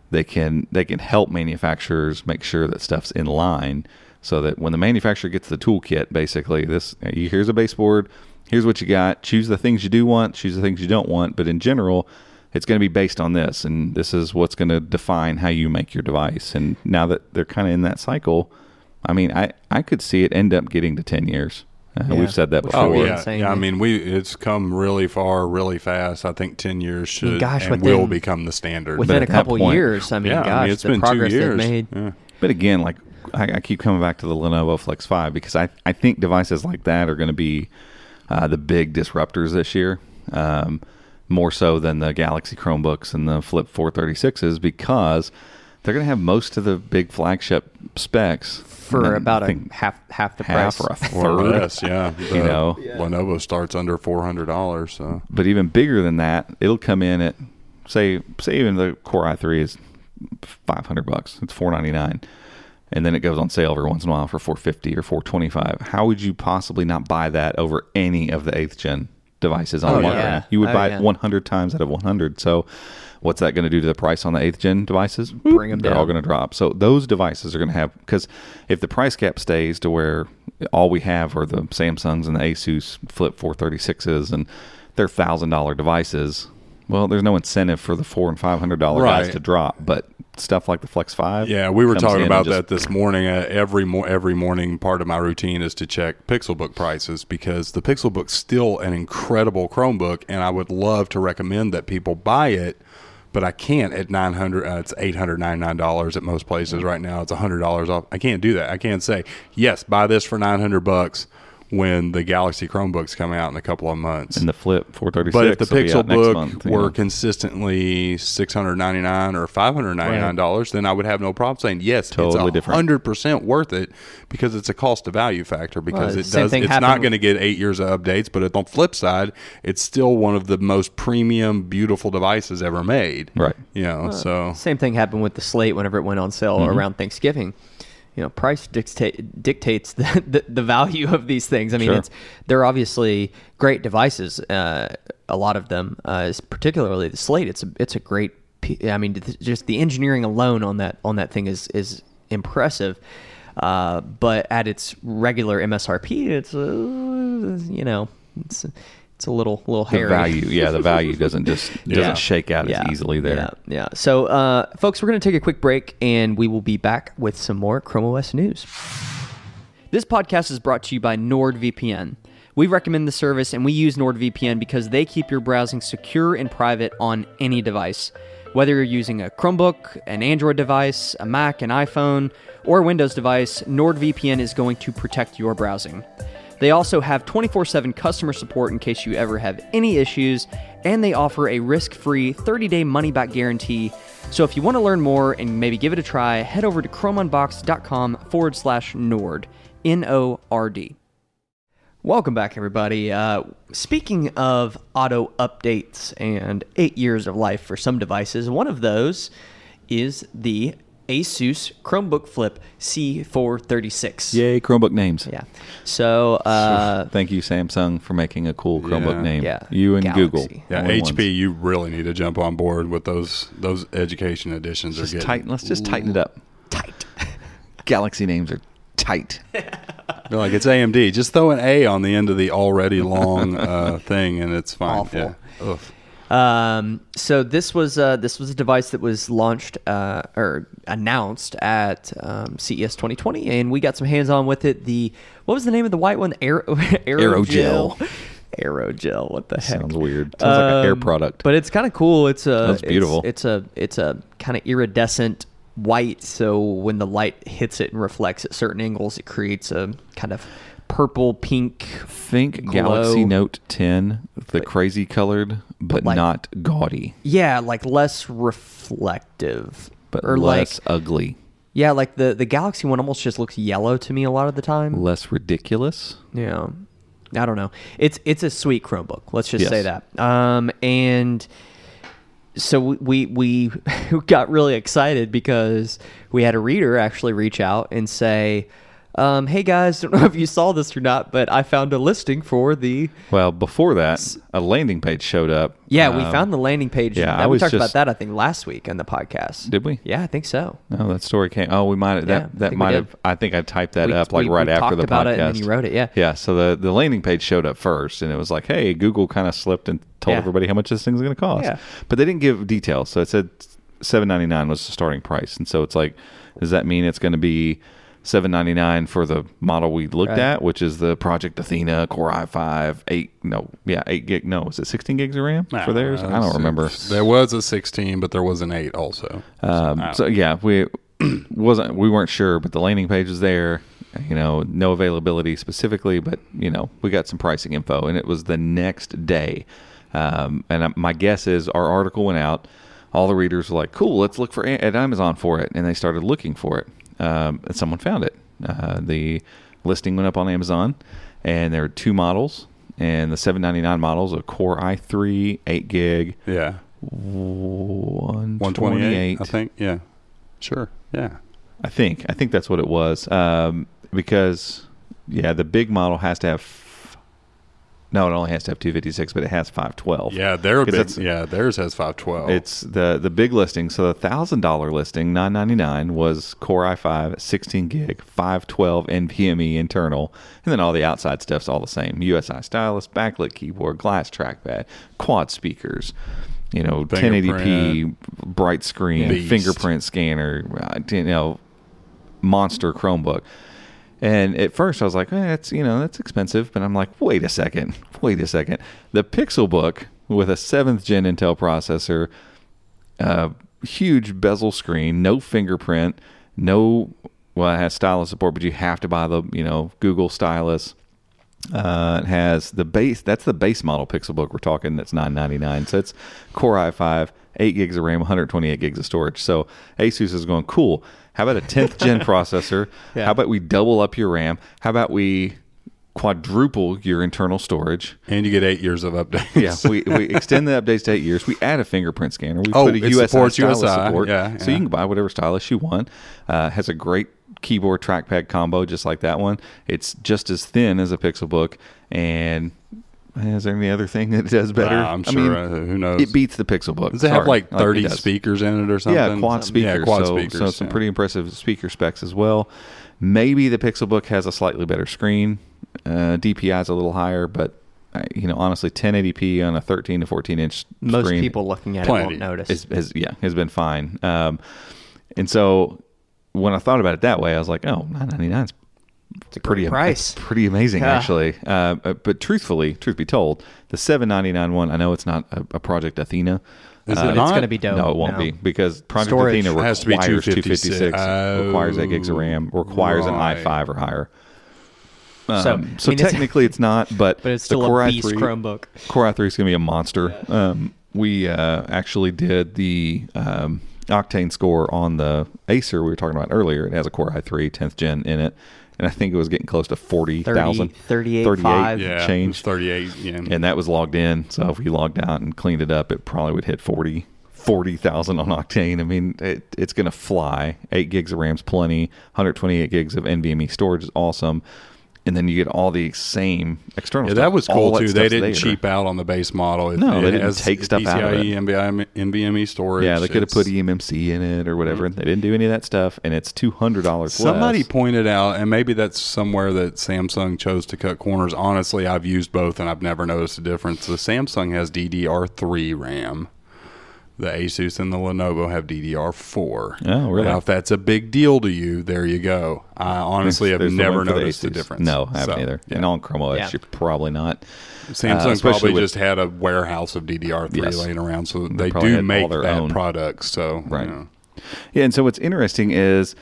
they can they can help manufacturers make sure that stuff's in line. So that when the manufacturer gets the toolkit, basically, this here's a baseboard, here's what you got, choose the things you do want, choose the things you don't want, but in general, it's going to be based on this, and this is what's going to define how you make your device. And now that they're kind of in that cycle, I mean, I, I could see it end up getting to ten years. Uh, yeah. We've said that before. Oh, yeah. yeah, I mean, we it's come really far, really fast. I think ten years should I mean, gosh, and within, will become the standard. Within a couple point, years, I mean, yeah, gosh, I mean, it's the been progress two years. They've made. Yeah. But again, like, I, I keep coming back to the Lenovo Flex five because I, I think devices like that are going to be uh, the big disruptors this year, um, more so than the Galaxy Chromebooks and the Flip four thirty-sixes because they're going to have most of the big flagship specs for about a half half the half price or a third, or less, yeah. You know, yeah. Lenovo starts under four hundred dollars. So, but even bigger than that, it'll come in at say say even the Core i three is five hundred bucks. It's four ninety-nine. And then it goes on sale every once in a while for four fifty or four twenty-five. How would you possibly not buy that over any of the eighth gen devices on the market? Yeah. You would oh, buy yeah. it one hundred times out of one hundred. So what's that going to do to the price on the eighth gen devices? Bring them They're down. All going to drop. So those devices are going to have, because if the price cap stays to where all we have are the Samsungs and the Asus Flip four thirty-sixes and their one thousand dollars devices, well, there's no incentive for the four hundred dollars and five hundred dollars right. guys to drop, but stuff like the Flex five. Yeah, we were talking about that this morning. Uh, every mo- every morning, part of my routine is to check Pixelbook prices because the Pixelbook's still an incredible Chromebook, and I would love to recommend that people buy it. but I can't at nine hundred dollars. Uh, it's eight hundred ninety-nine dollars at most places right now. It's one hundred dollars off. I can't do that. I can't say, yes, buy this for nine hundred bucks when the Galaxy Chromebooks come out in a couple of months. And the Flip four thirty-six. But if the Pixelbook month, were yeah. consistently six hundred ninety-nine dollars or five hundred ninety-nine dollars, right. then I would have no problem saying, yes, totally it's one hundred percent different. worth it, because it's a cost to value factor, because well, it does, it's not going to get eight years of updates. But on the flip side, it's still one of the most premium, beautiful devices ever made. Right. You know, well, so. Same thing happened with the Slate whenever it went on sale mm-hmm. around Thanksgiving. You know, price dictate, dictates the, the, the value of these things. I mean, sure. it's they're obviously great devices. Uh, a lot of them, uh, is particularly the Slate. It's a it's a great. I mean, th- just the engineering alone on that on that thing is is impressive. Uh, but at its regular M S R P, it's uh, you know it's it's a little little hairy. The value, yeah, the value doesn't just yeah. doesn't shake out yeah. as easily there. Yeah. Yeah. So, uh, folks, we're going to take a quick break, and we will be back with some more Chrome O S news. This podcast is brought to you by NordVPN. We recommend the service, and we use NordVPN because they keep your browsing secure and private on any device. Whether you're using a Chromebook, an Android device, a Mac, an iPhone, or a Windows device, NordVPN is going to protect your browsing. They also have twenty-four seven customer support in case you ever have any issues, and they offer a risk-free thirty-day money-back guarantee. So if you want to learn more and maybe give it a try, head over to chromeunbox.com forward slash Nord, N O R D. Welcome back, everybody. Uh, speaking of auto updates and eight years of life for some devices, one of those is the Asus Chromebook Flip C four thirty-six. Yay, Chromebook names. Yeah. So, uh, thank you, Samsung, for making a cool Chromebook yeah, name. Yeah. You and Galaxy. Google. Yeah, H P, ones. You really need to jump on board with those those education editions. Let's, are just, tighten, let's just tighten it up. Tight. Galaxy names are tight. They're like, it's A M D. Just throw an A on the end of the already long uh, thing, and it's fine. Awful. Yeah. Um, so this was uh, this was a device that was launched uh, or announced at um, C E S twenty twenty, and we got some hands-on with it. The what was the name of the white one? Aero, Aerogel. Aerogel. What the heck? Sounds weird. Sounds um, like an air product, but it's kind of cool. It's a. That's beautiful. It's, it's a. It's a kind of iridescent white. So when the light hits it and reflects at certain angles, it creates a kind of purple, pink, think glow. Galaxy Note ten, the but, crazy colored, but, but like, not gaudy. Yeah, like less reflective, but or less like, ugly. Yeah, like the the Galaxy one almost just looks yellow to me a lot of the time. Less ridiculous. Yeah, I don't know. It's it's a sweet Chromebook. Let's just yes. say that. Um, and so we we got really excited because we had a reader actually reach out and say, Um, hey guys, don't know if you saw this or not, but I found a listing for the. Well, before that, a landing page showed up. Yeah, um, we found the landing page. Yeah, I we talked just, about that. I think last week on the podcast. Did we? Yeah, I think so. No, that story came. Oh, we might. That yeah, that might have. I think I typed that we, up like we, right we after the about podcast. It and then you wrote it. Yeah. Yeah. So the the landing page showed up first, and it was like, hey, Google kind of slipped and told yeah. everybody how much this thing's going to cost. Yeah. But they didn't give details. So it said seven ninety-nine was the starting price, and so it's like, does that mean it's going to be seven ninety-nine for the model we looked right. at, which is the Project Athena Core i five eight no yeah eight gig no is it sixteen gigs of RAM nah, for theirs? I don't remember. There was a sixteen, but there was an eight also. Um, so, so yeah, we wasn't we weren't sure, but the landing page was there. You know, no availability specifically, but you know we got some pricing info, and it was the next day. Um, and my guess is our article went out. All the readers were like, "Cool, let's look for a- at Amazon for it," and they started looking for it. Um, and someone found it. Uh, the listing went up on Amazon, and there were two models, and the seven ninety-nine models, a Core i three, eight gig, yeah, one twenty-eight, I think, yeah, sure, yeah, I think, I think that's what it was, um, because yeah, the big model has to have. No, it only has to have two fifty-six, but it has five twelve. Yeah, their big, yeah, theirs has five twelve. It's the the big listing. So the one thousand dollars listing, nine ninety-nine, was Core i five, sixteen gig, five twelve NVMe internal, and then all the outside stuff's all the same. U S I stylus, backlit keyboard, glass trackpad, quad speakers, you know, ten eighty p bright screen, beast. Fingerprint scanner, you know, monster Chromebook. And at first I was like, eh, that's, you know, that's expensive. But I'm like, wait a second, wait a second. The Pixelbook with a seventh gen Intel processor, uh, huge bezel screen, no fingerprint, no, well, it has stylus support, but you have to buy the, you know, Google stylus. Uh, it has the base, that's the base model Pixelbook we're talking, that's nine ninety-nine. So it's Core i five, eight gigs of RAM, one hundred twenty-eight gigs of storage. So Asus is going, cool, how about a tenth gen processor? Yeah. How about we double up your RAM? How about we quadruple your internal storage? And you get eight years of updates. Yeah, we, we extend the updates to eight years. We add a fingerprint scanner. We oh, put a U S I stylus support. Yeah, yeah. So you can buy whatever stylus you want. Uh, has a great keyboard trackpad combo, just like that one. It's just as thin as a Pixelbook. And is there any other thing that it does better? Nah, I'm sure. I mean, uh, who knows? It beats the Pixelbook. Does it Sorry. have like thirty like speakers in it or something? Yeah, quad speakers. Yeah, quad so, speakers. So some yeah. pretty impressive speaker specs as well. Maybe the Pixelbook has a slightly better screen. Uh, D P I is a little higher, but uh, you know, honestly, ten eighty p on a thirteen to fourteen inch most screen, people looking at it won't notice. Is, has, yeah, has been fine. Um, and so when I thought about it that way, I was like, oh, nine ninety-nine is it's a pretty price. Am- pretty amazing, yeah. actually. Uh, but truthfully, truth be told, the seven ninety-nine one, I know it's not a, a Project Athena. Is it uh, not? It's going to be dope. No, it won't no. be, because Project Storage Athena requires has to be two fifty-six, two fifty-six oh, requires eight gigs of RAM, requires right. an i five or higher. So, um, so I mean, technically it's, it's not, but, but it's still the Core a beast i three, Chromebook. Core i three is going to be a monster. Yeah. Um, we uh, actually did the um, Octane score on the Acer we were talking about earlier. It has a Core i three tenth gen in it, and I think it was getting close to forty thousand. thirty-eight, thirty-eight, thirty-eight yeah, change. thirty-eight, yeah. And that was logged in, so if we logged out and cleaned it up, it probably would hit forty. forty thousand on Octane. I mean, it, it's going to fly. eight gigs of RAM's plenty. one hundred twenty-eight gigs of NVMe storage is awesome. And then you get all the same external yeah, stuff. Yeah, that was cool, all too. They didn't there. cheap out on the base model. It, no, it they didn't take stuff PCIe, out of it. NVMe, NVMe storage. Yeah, they could have put E M M C in it or whatever. Mm-hmm. They didn't do any of that stuff, and it's two hundred dollars less. Somebody pointed out, and maybe that's somewhere that Samsung chose to cut corners. Honestly, I've used both, and I've never noticed a difference. The Samsung has D D R three RAM. The Asus and the Lenovo have D D R four. Oh, really? Now, if that's a big deal to you, there you go. I honestly have never noticed the, the difference. No, I haven't so, either. Yeah. And on Chrome O S, yeah. you're probably not. Samsung uh, probably with, just had a warehouse of D D R three yes, laying around, so they, they do make their that own products. So, right. You know. Yeah, and so what's interesting is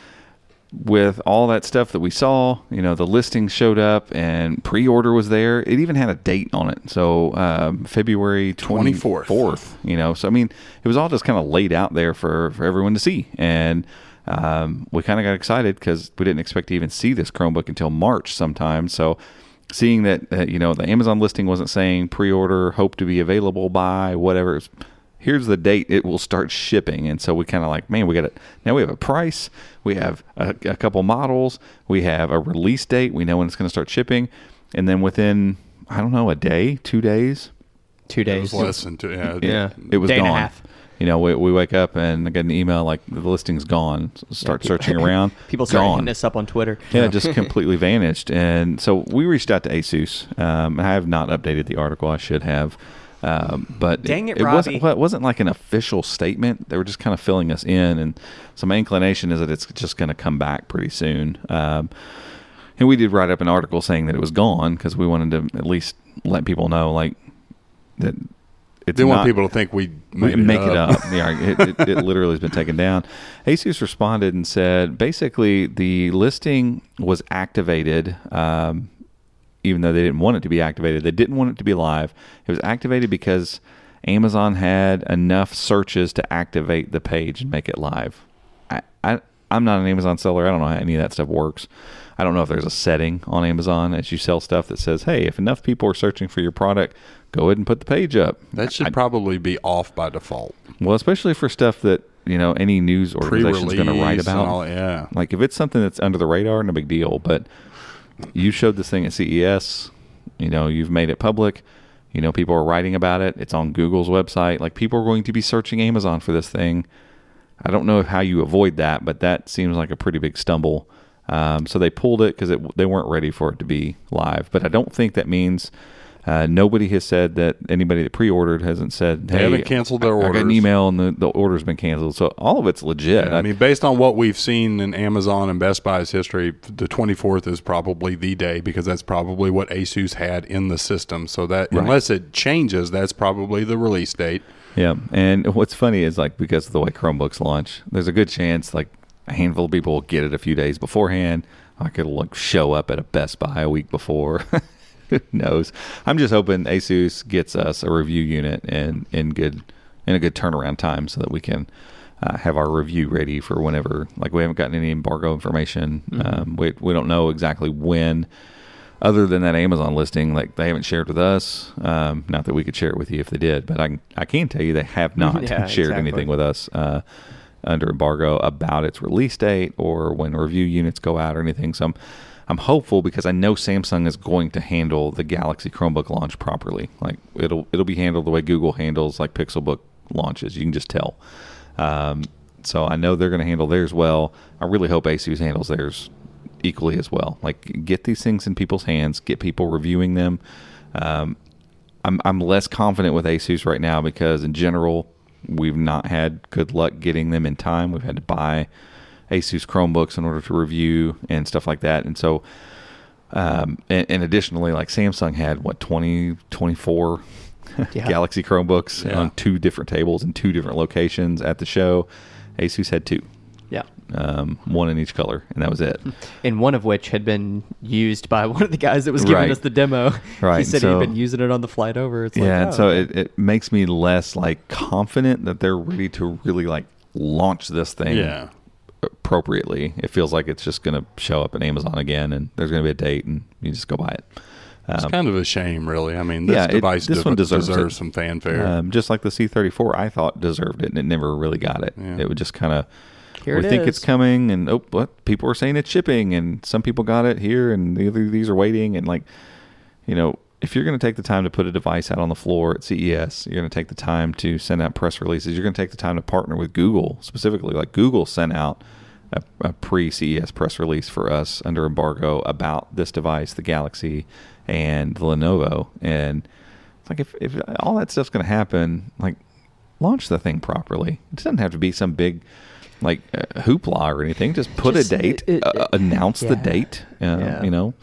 with all that stuff that we saw, you know, the listing showed up and pre-order was there. It even had a date on it. So um, February twenty-fourth, you know. So, I mean, it was all just kind of laid out there for, for everyone to see. And um, we kind of got excited because we didn't expect to even see this Chromebook until March sometime. So seeing that, uh, you know, the Amazon listing wasn't saying pre-order, hope to be available by whatever. It was, here's the date it will start shipping. And so we kind of like, man, we got it. Now we have a price. We have a, a couple models. We have a release date. We know when it's going to start shipping. And then within, I don't know, a day, two days. Two days. It was less than two. Yeah. yeah. It was day gone. And a half. You know, we, we wake up and I get an email like the listing's gone. Start yeah, people, searching around. People start gone. hitting us up on Twitter. Yeah, it just completely vanished. And so we reached out to Asus. Um, I have not updated the article. I should have. Um, but Dang it, it, it, wasn't, well, it wasn't like an official statement. They were just kind of filling us in. And so my inclination is that it's just going to come back pretty soon. Um, and we did write up an article saying that it was gone because we wanted to at least let people know like that it's They not, want people to think we made we it make up. it up. Yeah, it, it, it literally has been taken down. Asus responded and said basically the listing was activated um even though they didn't want it to be activated. They didn't want it to be live. It was activated because Amazon had enough searches to activate the page and make it live. I, I, I'm not an Amazon seller. I don't know how any of that stuff works. I don't know if there's a setting on Amazon as you sell stuff that says, hey, if enough people are searching for your product, go ahead and put the page up. That should I, probably be off by default. Well, especially for stuff that, you know, any news organization is going to write about. All, yeah. Like if it's something that's under the radar, no big deal, but you showed this thing at C E S, you know, you've made it public, you know, people are writing about it. It's on Google's website. Like people are going to be searching Amazon for this thing. I don't know how you avoid that, but that seems like a pretty big stumble. Um, so they pulled it because they weren't ready for it to be live, but I don't think that means Uh, nobody has said that anybody that pre-ordered hasn't said, hey, they haven't canceled their orders. I got an email and the, the order's been canceled. So all of it's legit. Yeah, I, I mean, based on what we've seen in Amazon and Best Buy's history, the twenty-fourth is probably the day because that's probably what Asus had in the system. So that right. unless it changes, that's probably the release date. Yeah. And what's funny is, like, because of the way Chromebooks launch, there's a good chance like a handful of people will get it a few days beforehand. I could like show up at a Best Buy a week before. Who knows? I'm just hoping Asus gets us a review unit and in good in a good turnaround time so that we can uh, have our review ready for whenever. Like, we haven't gotten any embargo information. Mm-hmm. Um, we we don't know exactly when, other than that Amazon listing. Like, they haven't shared with us. Um, not that we could share it with you if they did, but I can, I can tell you they have not yeah, shared exactly. anything with us uh, under embargo about its release date or when review units go out or anything. So I'm, I'm hopeful because I know Samsung is going to handle the Galaxy Chromebook launch properly. Like, it'll it'll be handled the way Google handles like Pixelbook launches. You can just tell. Um, so I know they're going to handle theirs well. I really hope Asus handles theirs equally as well. Like, get these things in people's hands, get people reviewing them. Um, I'm I'm less confident with Asus right now because in general we've not had good luck getting them in time. We've had to buy Asus Chromebooks in order to review and stuff like that. And so, um, and, and additionally, like, Samsung had what, twenty, twenty-four yeah. Galaxy Chromebooks yeah. on two different tables in two different locations at the show. Asus had two. Yeah. Um, one in each color, and that was it. And one of which had been used by one of the guys that was giving right. us the demo. Right. He said so, he'd been using it on the flight over. It's yeah. Like, oh, and so okay. it, it makes me less like confident that they're ready to really like launch this thing. Yeah. Appropriately. It feels like it's just going to show up in Amazon again, and there's going to be a date, and you just go buy it. Um, it's kind of a shame, really. I mean, this yeah, device it, this de- one deserves, deserves some fanfare. Um, just like the C thirty-four, I thought deserved it, and it never really got it. Yeah. It would just kind of, we it think is. It's coming, and oh, what? People are saying it's shipping, and some people got it here, and the other these are waiting, and like, you know, if you're going to take the time to put a device out on the floor at C E S, you're going to take the time to send out press releases. You're going to take the time to partner with Google specifically. Like, Google sent out a, a pre-C E S press release for us under embargo about this device, the Galaxy and the Lenovo. And it's like, if, if all that stuff's going to happen, like, launch the thing properly. It doesn't have to be some big like uh, hoopla or anything. Just put Just, a date, it, it, uh, announce yeah. the date, uh, yeah. you know.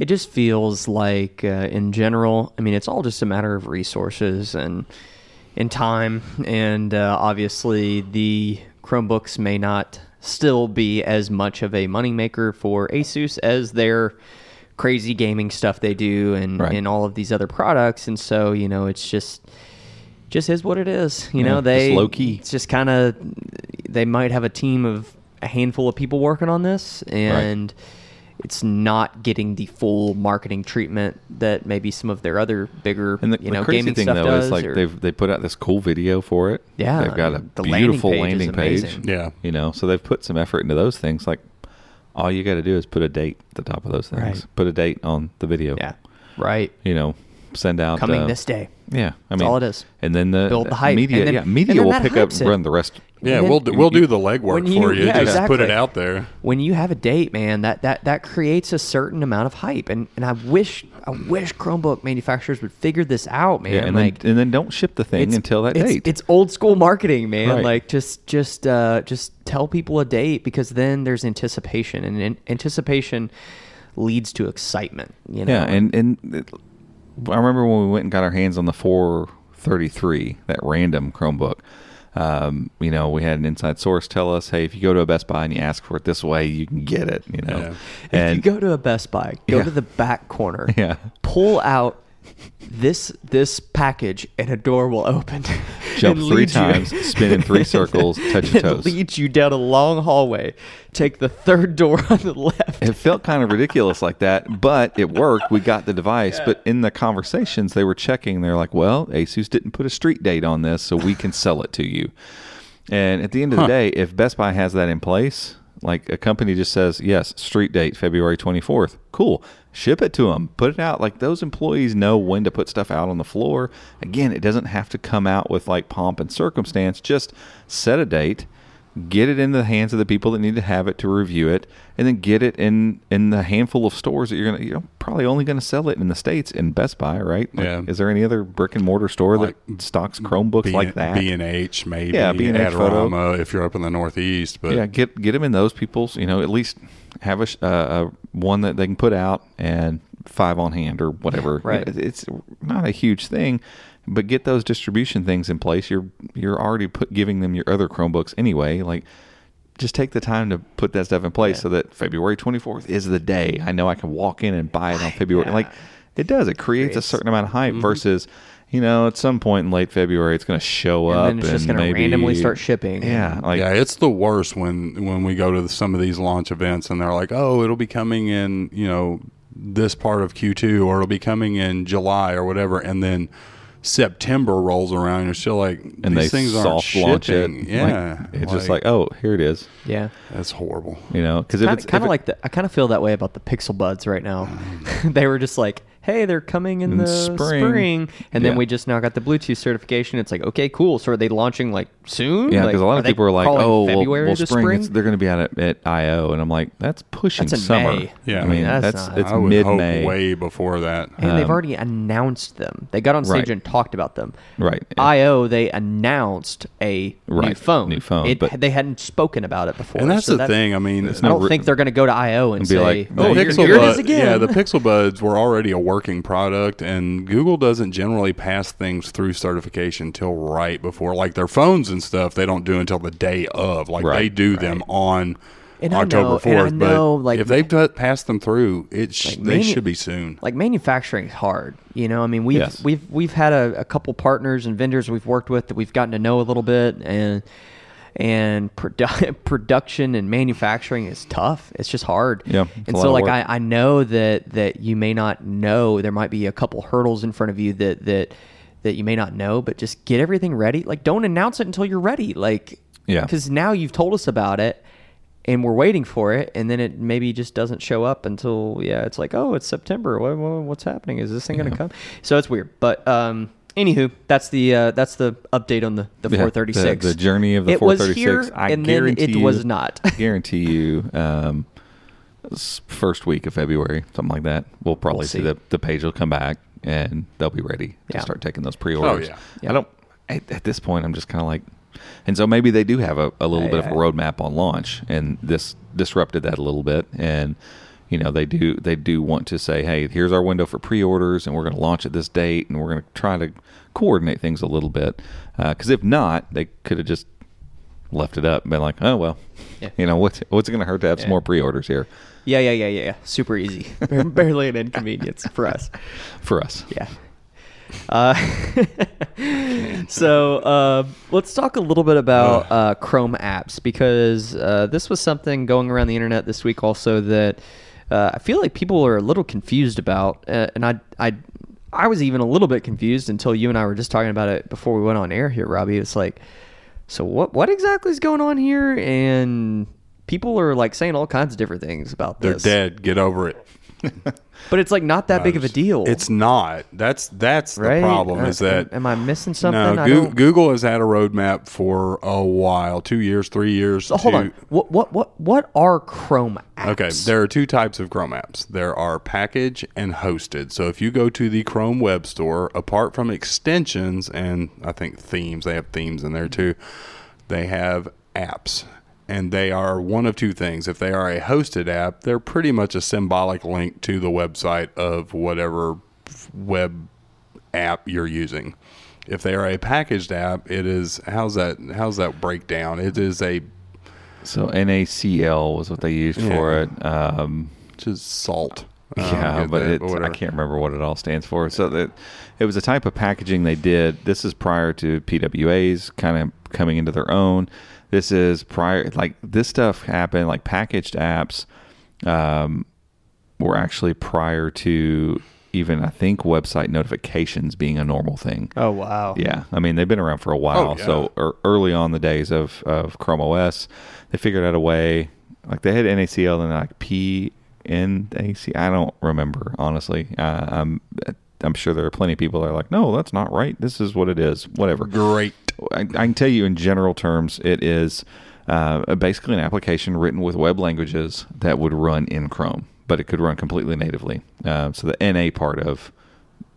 It just feels like, uh, in general, I mean, it's all just a matter of resources and and time. And uh, obviously, the Chromebooks may not still be as much of a moneymaker for Asus as their crazy gaming stuff they do and, right. and all of these other products. And so, you know, it's just just is what it is. You yeah, know, they low key. It's just kind of, they might have a team of a handful of people working on this, and right. it's not getting the full marketing treatment that maybe some of their other bigger, and the, you know, the crazy gaming thing stuff though does, is like or, they've they put out this cool video for it. Yeah, they've got a the beautiful landing page. Landing page. Yeah, you know, so they've put some effort into those things. Like, all you got to do is put a date at the top of those things. Right. Put a date on the video. Yeah, right. You know, send out coming uh, this day. Yeah, I mean, that's all it is. And then the build the hype. Media, then, yeah, media will pick up and run the rest. Yeah, then, we'll do, we'll do the legwork you, for you. Yeah, just exactly. put it out there. When you have a date, man, that that, that creates a certain amount of hype, and, and I wish I wish Chromebook manufacturers would figure this out, man. Yeah, and like, then, and then don't ship the thing until that it's, date. It's old school marketing, man. Right. Like, just just uh, just tell people a date, because then there's anticipation, and in, anticipation leads to excitement. You know? Yeah, and and it, I remember when we went and got our hands on the four thirty-three, that random Chromebook. Um, you know, we had an inside source tell us, hey, if you go to a Best Buy and you ask for it this way, you can get it, you know. Yeah. And if you go to a Best Buy, go yeah. to the back corner, yeah. pull out this this package, and a door will open. Jump three times, you, spin in three circles, touch your toes. It leads you down a long hallway. Take the third door on the left. It felt kind of ridiculous like that, but it worked. We got the device. Yeah. But in the conversations, they were checking. They're like, well, Asus didn't put a street date on this, so we can sell it to you. And at the end of huh. the day, if Best Buy has that in place, like, a company just says, yes, street date, February twenty-fourth. Cool. Ship it to them. Put it out. Like, those employees know when to put stuff out on the floor. Again, it doesn't have to come out with, like, pomp and circumstance. Just set a date. get it in the hands of the people that need to have it to review it, and then get it in, in the handful of stores that you're going to, you're probably only going to sell it in the States in Best Buy, right? Like, yeah. Is there any other brick and mortar store like that stocks Chromebooks B- like that? B and H maybe. Yeah, B and H Photo. If you're up in the Northeast. But yeah, get get them in those people's, you know, at least have a, uh, one that they can put out and five on hand or whatever. Right. It's not a huge thing. But get those distribution things in place. You're you're already put, giving them your other Chromebooks anyway. Like, just take the time to put that stuff in place yeah. so that February twenty-fourth is the day. I know I can walk in and buy it on February. Yeah. Like, it does. It creates, it creates a certain amount of hype mm-hmm. versus, you know, at some point in late February, it's going to show and up. Then it's and it's just going to randomly start shipping. Yeah. Like, yeah, it's the worst when, when we go to the, some of these launch events and they're like, oh, it'll be coming in, you know, this part of Q two, or it'll be coming in July or whatever. And then September rolls around, you're still like, these and they things aren't shipping. It. Yeah, like, it's like, just like, oh, here it is. Yeah, that's horrible. You know, because it's kind of like the, I kind of feel that way about the Pixel Buds right now. They were just like, hey, they're coming in, in the spring, spring. and yeah. then we just now got the Bluetooth certification. It's like, okay, cool. So are they launching like soon? Yeah, because like, a lot of people are like, oh, February well, well spring, spring? It's, they're going to be out at, at I O and I'm like, that's pushing that's summer. May. Yeah, I mean, that's, that's not, it's I would mid-May, hope way before that. And um, they've already announced them. They got on stage right. and talked about them. Right. I O, they announced a right. new phone. New phone. It, but they hadn't spoken about it before. And that's so the that, thing. I mean, it's I don't re- think they're going to go to I O and, and say, like, oh, here it is again. Yeah, the Pixel Buds were already a working product, and Google doesn't generally pass things through certification till right before, like their phones and stuff, they don't do until the day of, like right, they do right. them on and October fourth, know, but know, like, if they've t- passed them through, it sh- like manu- they should be soon. Like, manufacturing is hard, you know, I mean, we've, yes. we've, we've had a, a couple partners and vendors we've worked with that we've gotten to know a little bit, and and produ- production and manufacturing is tough. It's just hard. Yeah, and so, like, I, I know that, that you may not know. There might be a couple hurdles in front of you that, that that you may not know, but just get everything ready. Like, don't announce it until you're ready. Like, yeah, because now you've told us about it, and we're waiting for it, and then it maybe just doesn't show up until, yeah, it's like, oh, it's September. What, what, what's happening? Is this thing yeah. going to come? So it's weird. But, um... anywho, that's the uh, that's the update on the, the yeah, four thirty-six. The, the journey of the it four thirty-six. Was here, I and guarantee then it you, was not. Guarantee you, um, first week of February, something like that. We'll probably we'll see, see the the page will come back, and they'll be ready yeah. to start taking those pre-orders. Oh, yeah. yeah. I don't. At, at this point, I'm just kind of like, and so maybe they do have a, a little yeah, bit yeah. of a roadmap on launch, and this disrupted that a little bit, and. You know, they do they do want to say, hey, here's our window for pre-orders, and we're going to launch at this date, and we're going to try to coordinate things a little bit. Because uh, if not, they could have just left it up and been like, oh, well, yeah. you know, what's, what's it going to hurt to have yeah. some more pre-orders here? Yeah, yeah, yeah, yeah, yeah. Super easy. Barely an inconvenience for us. For us. Yeah. Uh, so uh, let's talk a little bit about uh, Chrome apps, because uh, this was something going around the internet this week also that... Uh, I feel like people are a little confused about, uh, and I, I, I was even a little bit confused until you and I were just talking about it before we went on air here, Robbie. It's like, so what? What exactly is going on here? And people are like saying all kinds of different things about this. They're dead. Get over it. But it's like not that no, big of a deal. It's not. That's that's the right? problem. Is that am I missing something? No, Go- Google has had a roadmap for a while, two years, three years. So hold two. on. What what what what are Chrome apps? Okay, there are two types of Chrome apps. There are package and hosted. So if you go to the Chrome Web Store, apart from extensions and I think themes, they have themes in there too. They have apps. And they are one of two things. If they are a hosted app, they're pretty much a symbolic link to the website of whatever web app you're using. If they are a packaged app, it is how's that how's that breakdown? It is a so N A C L was what they used yeah. for it, um, which is salt. Yeah, um, but it, I can't remember what it all stands for. So that it was a type of packaging they did. This is prior to P W As kind of coming into their own. This is prior, like this stuff happened, like packaged apps um, were actually prior to even, I think, website notifications being a normal thing. Oh, wow. Yeah. I mean, they've been around for a while. Oh, yeah. So er, early on the days of, of Chrome O S, they figured out a way, like they had N A C L and like P N A C. I don't remember, honestly. Uh, I'm, I'm sure there are plenty of people that are like, no, that's not right. This is what it is. Whatever. Great. I, I can tell you in general terms, it is uh, basically an application written with web languages that would run in Chrome, but it could run completely natively. Uh, so the N A part of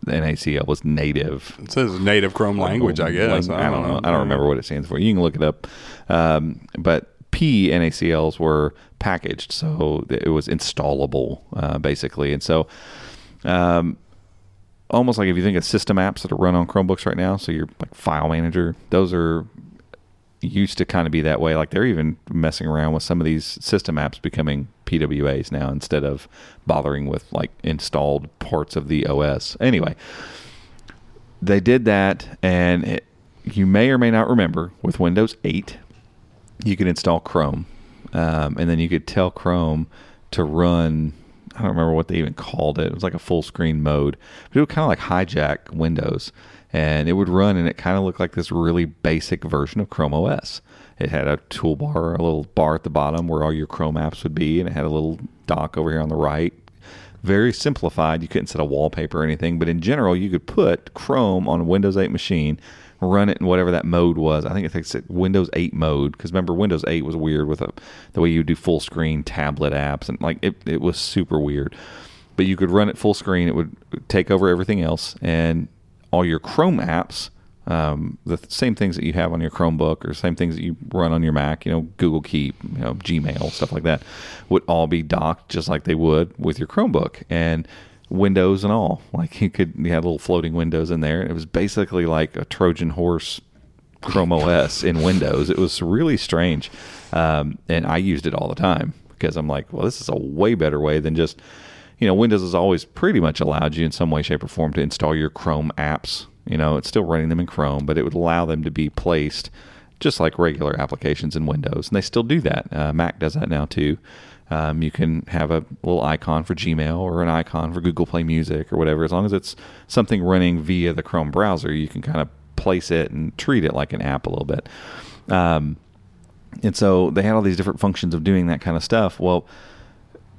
the N A C L was native. It says native Chrome language, I guess. I don't know. I don't remember what it stands for. You can look it up. Um, but P N A C Ls were packaged, so it was installable, uh, basically. And so... Um, almost like if you think of system apps that are run on Chromebooks right now, so your like file manager, those are used to kind of be that way. Like they're even messing around with some of these system apps becoming P W As now instead of bothering with like installed parts of the O S. Anyway, they did that, and it, you may or may not remember with Windows eight, you could install Chrome, um, and then you could tell Chrome to run... I don't remember what they even called it. It was like a full screen mode. But it would kind of like hijack Windows. And it would run, and it kind of looked like this really basic version of Chrome O S. It had a toolbar, a little bar at the bottom where all your Chrome apps would be. And it had a little dock over here on the right. Very simplified. You couldn't set a wallpaper or anything. But in general, you could put Chrome on a Windows eight machine, run it in whatever that mode was. I think it's Windows eight mode, because remember Windows eight was weird with a, the way you do full screen tablet apps, and like it, it was super weird. But you could run it full screen, it would take over everything else, and all your Chrome apps, um, the th- same things that you have on your Chromebook or same things that you run on your Mac, you know, Google Keep, you know, Gmail, stuff like that, would all be docked just like they would with your Chromebook. And windows and all, like you could, you had little floating windows in there. It was basically like a Trojan horse Chrome O S in Windows. It was really strange, um, and I used it all the time because I'm like, well, this is a way better way than just, you know, Windows has always pretty much allowed you in some way, shape, or form to install your Chrome apps. You know, it's still running them in Chrome, but it would allow them to be placed just like regular applications in Windows, and they still do that. Uh, Mac does that now too. Um, you can have a little icon for Gmail or an icon for Google Play Music or whatever. As long as it's something running via the Chrome browser, you can kind of place it and treat it like an app a little bit. Um, and so they had all these different functions of doing that kind of stuff. Well,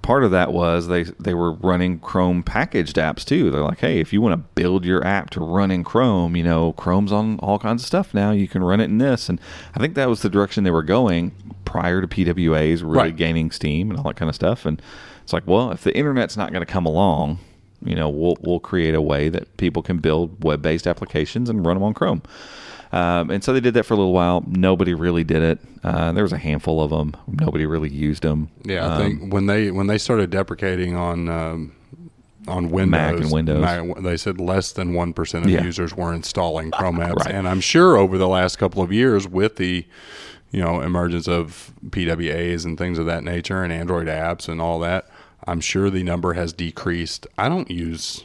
part of that was they, they were running Chrome packaged apps too. They're like, hey, if you want to build your app to run in Chrome, you know, Chrome's on all kinds of stuff now. You can run it in this. And I think that was the direction they were going prior to P W As really right. gaining steam and all that kind of stuff. And it's like, well, if the internet's not going to come along, you know, we'll we'll create a way that people can build web-based applications and run them on Chrome. Um, and so they did that for a little while. Nobody really did it. Uh, there was a handful of them. Nobody really used them. Yeah, I um, think when they when they started deprecating on um, on Windows, Mac and Windows, Mac, they said less than one percent of yeah. users were installing Chrome apps. Right. And I'm sure over the last couple of years with the you know, emergence of P W As and things of that nature and Android apps and all that, I'm sure the number has decreased. I don't use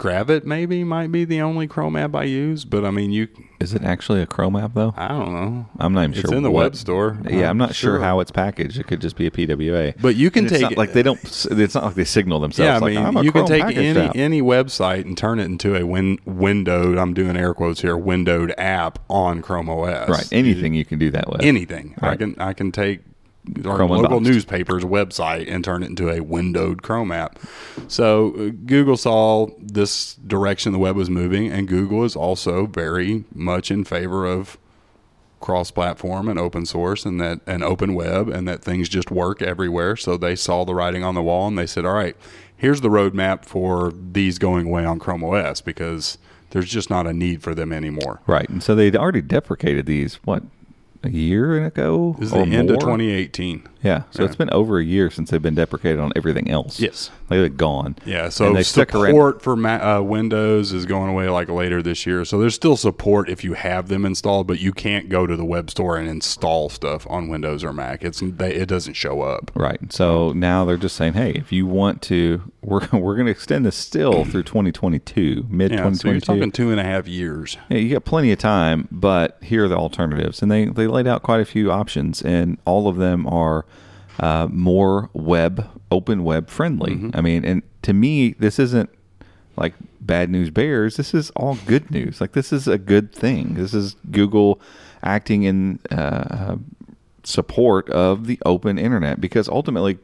Gravit, maybe, might be the only Chrome app I use, but I mean, you... Is it actually a Chrome app, though? I don't know. I'm not even sure. It's in the what, web store. Yeah, I'm, I'm not sure. sure how it's packaged. It could just be a P W A. But you can it's take... Not like they don't, it's not like they signal themselves. Yeah, I mean, like, I'm a you Chrome can take any app. any website and turn it into a win, windowed, I'm doing air quotes here, windowed app on Chrome O S. Right, anything you, you can do that with. Anything. Right. I can I can take our local newspaper's website and turn it into a windowed Chrome app. So Google saw this direction the web was moving, and Google is also very much in favor of cross-platform and open source and that and open web, and that things just work everywhere. So they saw the writing on the wall, and they said, all right, here's the roadmap for these going away on Chrome O S because there's just not a need for them anymore. Right, and so they'd already deprecated these, what, a year ago? This is or the end more? Of twenty eighteen. Yeah. So yeah. It's been over a year since they've been deprecated on everything else. Yes. Like they're gone. Yeah. So support for Ma- uh, Windows is going away like later this year. So there's still support if you have them installed, but you can't go to the web store and install stuff on Windows or Mac. It's they, It doesn't show up. Right. So now they're just saying, hey, if you want to, we're, we're going to extend this still through twenty twenty-two, mid-twenty twenty-two. Yeah, so you're talking two and a half years. Yeah, you got plenty of time, but here are the alternatives. And they, they laid out quite a few options, and all of them are uh, more web, open web friendly. Mm-hmm. I mean, and to me, this isn't like bad news bears. This is all good news. Like this is a good thing. This is Google acting in uh, support of the open internet, because ultimately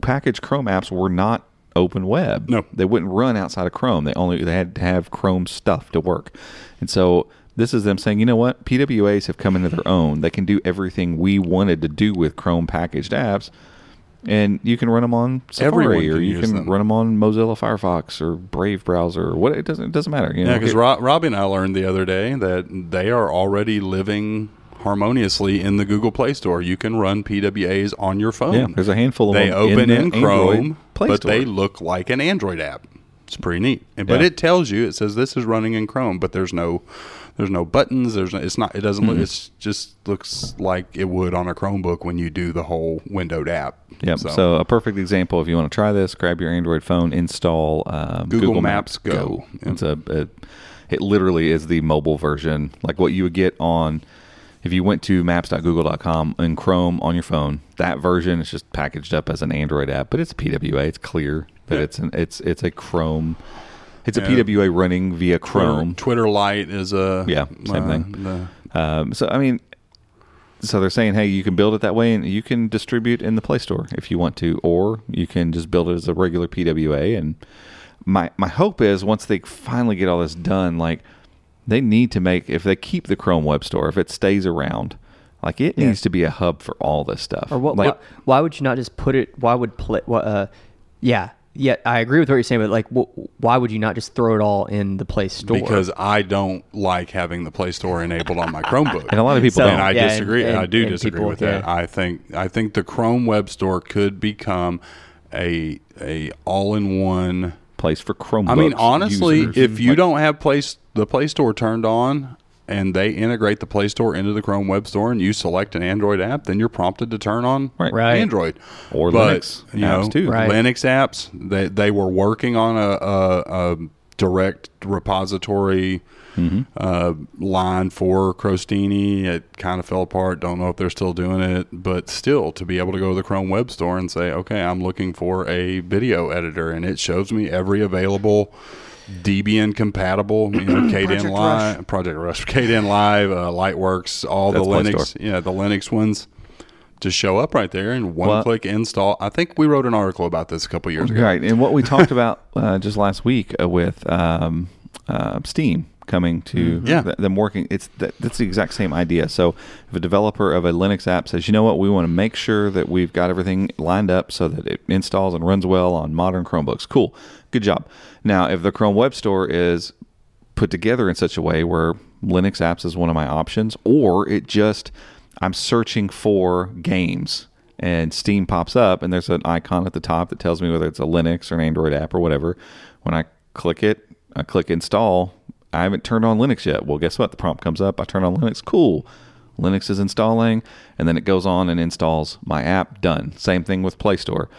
packaged Chrome apps were not open web. No, they wouldn't run outside of Chrome. They only, they had to have Chrome stuff to work. And so This is them saying, you know what? P W As have come into their own. They can do everything we wanted to do with Chrome packaged apps. And you can run them on Safari, or you can them. run them on Mozilla Firefox or Brave browser, or what it doesn't it doesn't matter. You know? Yeah, because Rob, Robbie and I learned the other day that they are already living harmoniously in the Google Play Store. You can run P W As on your phone. Yeah, there's a handful of they them. They open in, in Chrome, but they look like an Android app. It's pretty neat, and, yeah. but it tells you, it says this is running in Chrome, but there's no, there's no buttons. There's no, it's not. It doesn't mm-hmm. look. It's just looks like it would on a Chromebook when you do the whole windowed app. Yep. So, so a perfect example. If you want to try this, grab your Android phone, install um, Google, Google Maps, Maps Go. Go. Yep. It's a, a. It literally is the mobile version, like what you would get on. If you went to maps dot google dot com in Chrome on your phone, that version is just packaged up as an Android app, but it's P W A. It's clear that yeah. it's an it's it's a Chrome. It's yeah. a P W A running via Chrome. Twitter, Twitter Lite is a yeah same uh, thing. The, um, so I mean, so they're saying, hey, you can build it that way, and you can distribute in the Play Store if you want to, or you can just build it as a regular P W A. And my my hope is once they finally get all this done, like. They need to make, if they keep the Chrome Web Store, if it stays around, like it yeah. needs to be a hub for all this stuff. Or what, like, what, why would you not just put it, why would, play, what, uh, yeah, yeah, I agree with what you're saying, but like, wh- why would you not just throw it all in the Play Store? Because I don't like having the Play Store enabled on my Chromebook. And a lot of people so, don't. And I yeah, disagree, and, and, and I do and disagree people, with yeah. that. I think I think the Chrome Web Store could become a a all-in-one place for Chromebooks. I mean, honestly, users. If you like, don't have Play Store, the Play Store turned on and they integrate the Play Store into the Chrome Web Store and you select an Android app, then you're prompted to turn on right. Android. Or but, Linux you know, apps too. Right. Linux apps, they, they were working on a, a, a direct repository mm-hmm. uh, line for Crostini. It kind of fell apart. Don't know if they're still doing it. But still, to be able to go to the Chrome Web Store and say, okay, I'm looking for a video editor, and it shows me every available Debian compatible, you know, Kden Live, Rush. Project Rush, Kden Live, uh, Lightworks, all That's the Linux, yeah, you know, the Linux ones, just show up right there and one-click well, install. I think we wrote an article about this a couple years ago, right? And what we talked about uh, just last week uh, with um, uh, Steam coming to yeah. th- them working, it's th- that's the exact same idea. So if a developer of a Linux app says, you know what, we want to make sure that we've got everything lined up so that it installs and runs well on modern Chromebooks, cool, good job. Now, if the Chrome Web Store is put together in such a way where Linux apps is one of my options, or it just, I'm searching for games and Steam pops up and there's an icon at the top that tells me whether it's a Linux or an Android app or whatever, when I click it, I click install, I haven't turned on Linux yet. Well, guess what? The prompt comes up. I turn on Linux. Cool. Linux is installing, and then it goes on and installs my app. Done. Same thing with Play Store.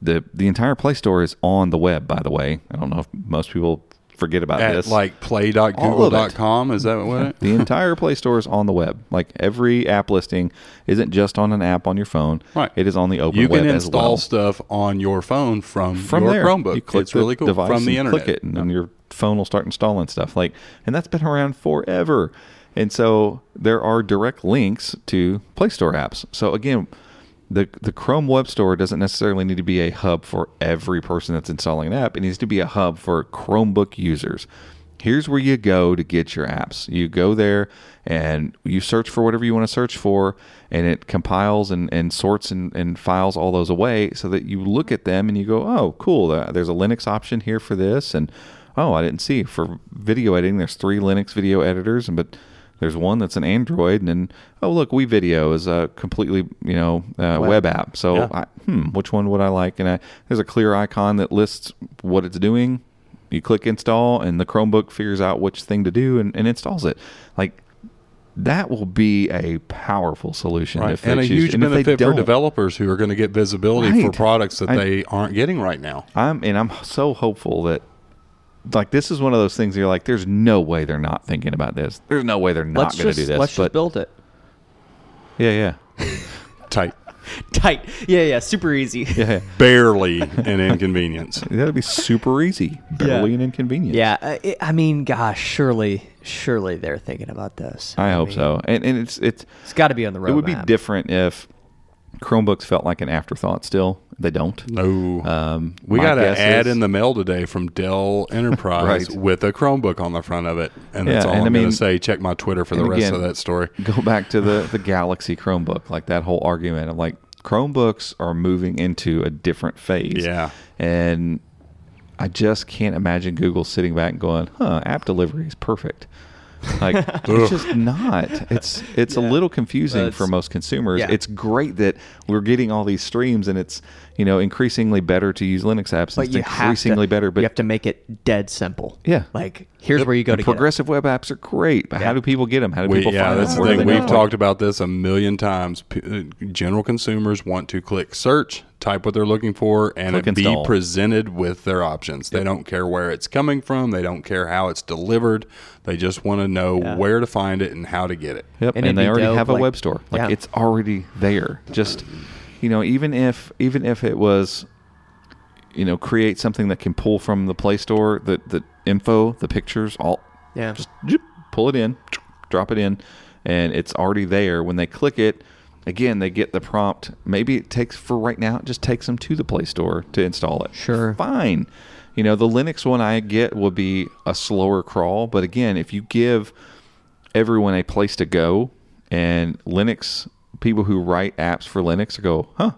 The The entire Play Store is on the web, by the way. I don't know if most people forget about At this. Like play dot google dot com, is that what it is? The entire Play Store is on the web. Like every app listing isn't just on an app on your phone. Right. It is on the open you web as well. You can install stuff on your phone from, from your there. Chromebook. You click it's really cool. From the internet. Click it, and then your phone will start installing stuff. Like, and that's been around forever. And so there are direct links to Play Store apps. So again, the the Chrome Web Store doesn't necessarily need to be a hub for every person that's installing an app. It needs to be a hub for Chromebook users. Here's where you go to get your apps. You go there and you search for whatever you want to search for, and it compiles and, and sorts and, and files all those away so that you look at them and you go, oh, cool, there's a Linux option here for this. And, oh, I didn't see. For video editing, there's three Linux video editors, and but... there's one that's an Android, and then, oh, look, WeVideo is a completely, you know, uh, web. web app. So, yeah. I, hmm, which one would I like? And I, there's a clear icon that lists what it's doing. You click install, and the Chromebook figures out which thing to do and, and installs it. Like, that will be a powerful solution. Right. If and a huge and benefit for developers who are going to get visibility right. for products that I, they aren't getting right now. I'm And I'm so hopeful that, like, this is one of those things you're like, there's no way they're not thinking about this. There's no way they're not going to do this. Let's but just build it. Yeah, yeah. Tight. Tight. Yeah, yeah. Super easy. Yeah. Barely an inconvenience. That'd be super easy. Barely yeah. an inconvenience. Yeah. Uh, it, I mean, gosh, surely, surely they're thinking about this. I, I hope mean, so. And and it's it's it's got to be on the roadmap. It would be different if Chromebooks felt like an afterthought still. They don't. No. Um, we got an ad is, in the mail today from Dell Enterprise right. with a Chromebook on the front of it. And yeah, that's all and I'm I mean, going to say. Check my Twitter for the rest again, of that story. Go back to the, the Galaxy Chromebook, like that whole argument of like Chromebooks are moving into a different phase. Yeah. And I just can't imagine Google sitting back and going, huh, app delivery is perfect. Like it's just not. It's it's yeah. a little confusing for most consumers. Yeah. It's great that we're getting all these streams and it's, you know, increasingly better to use Linux apps. But it's you increasingly have to, better. But you have to make it dead simple. Yeah. Like here's it, where you go to Progressive get Web Apps are great, but yeah. how do people get them? How do we, people yeah, find them? Yeah, that's the thing. We've know? talked about this a million times. P- general consumers want to click search, type what they're looking for, and it be presented with their options. Yep. They don't care where it's coming from. They don't care how it's delivered. They just want to know yeah. where to find it and how to get it. Yep, and, and they already dope, have a like, web store. Like yeah. it's already there. Just, you know, even if even if it was, you know, create something that can pull from the Play Store, the the info, the pictures, all yeah, just pull it in, drop it in, and it's already there. When they click it, again, they get the prompt. Maybe it takes, for right now, it just takes them to the Play Store to install it. Sure. Fine. You know, the Linux one I get will be a slower crawl. But again, if you give everyone a place to go, and Linux, people who write apps for Linux go, huh,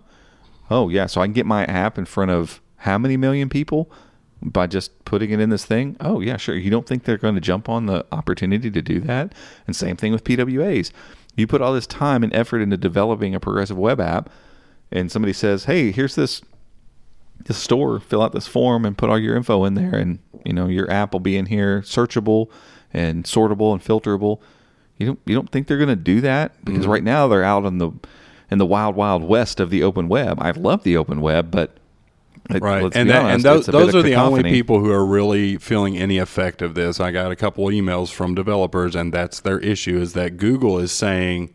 oh, yeah, so I can get my app in front of how many million people by just putting it in this thing? Oh, yeah, sure. You don't think they're going to jump on the opportunity to do that? And same thing with P W As. You put all this time and effort into developing a progressive web app, and somebody says, hey, here's this, this store, fill out this form and put all your info in there, and you know your app will be in here, searchable and sortable and filterable. You don't you don't think they're going to do that? Because mm-hmm. right now they're out in the in the wild, wild west of the open web. I love the open web, but it, right. let's and be that, honest, and those, those are the only people who are really feeling any effect of this. I got a couple of emails from developers, and that's their issue, is that Google is saying,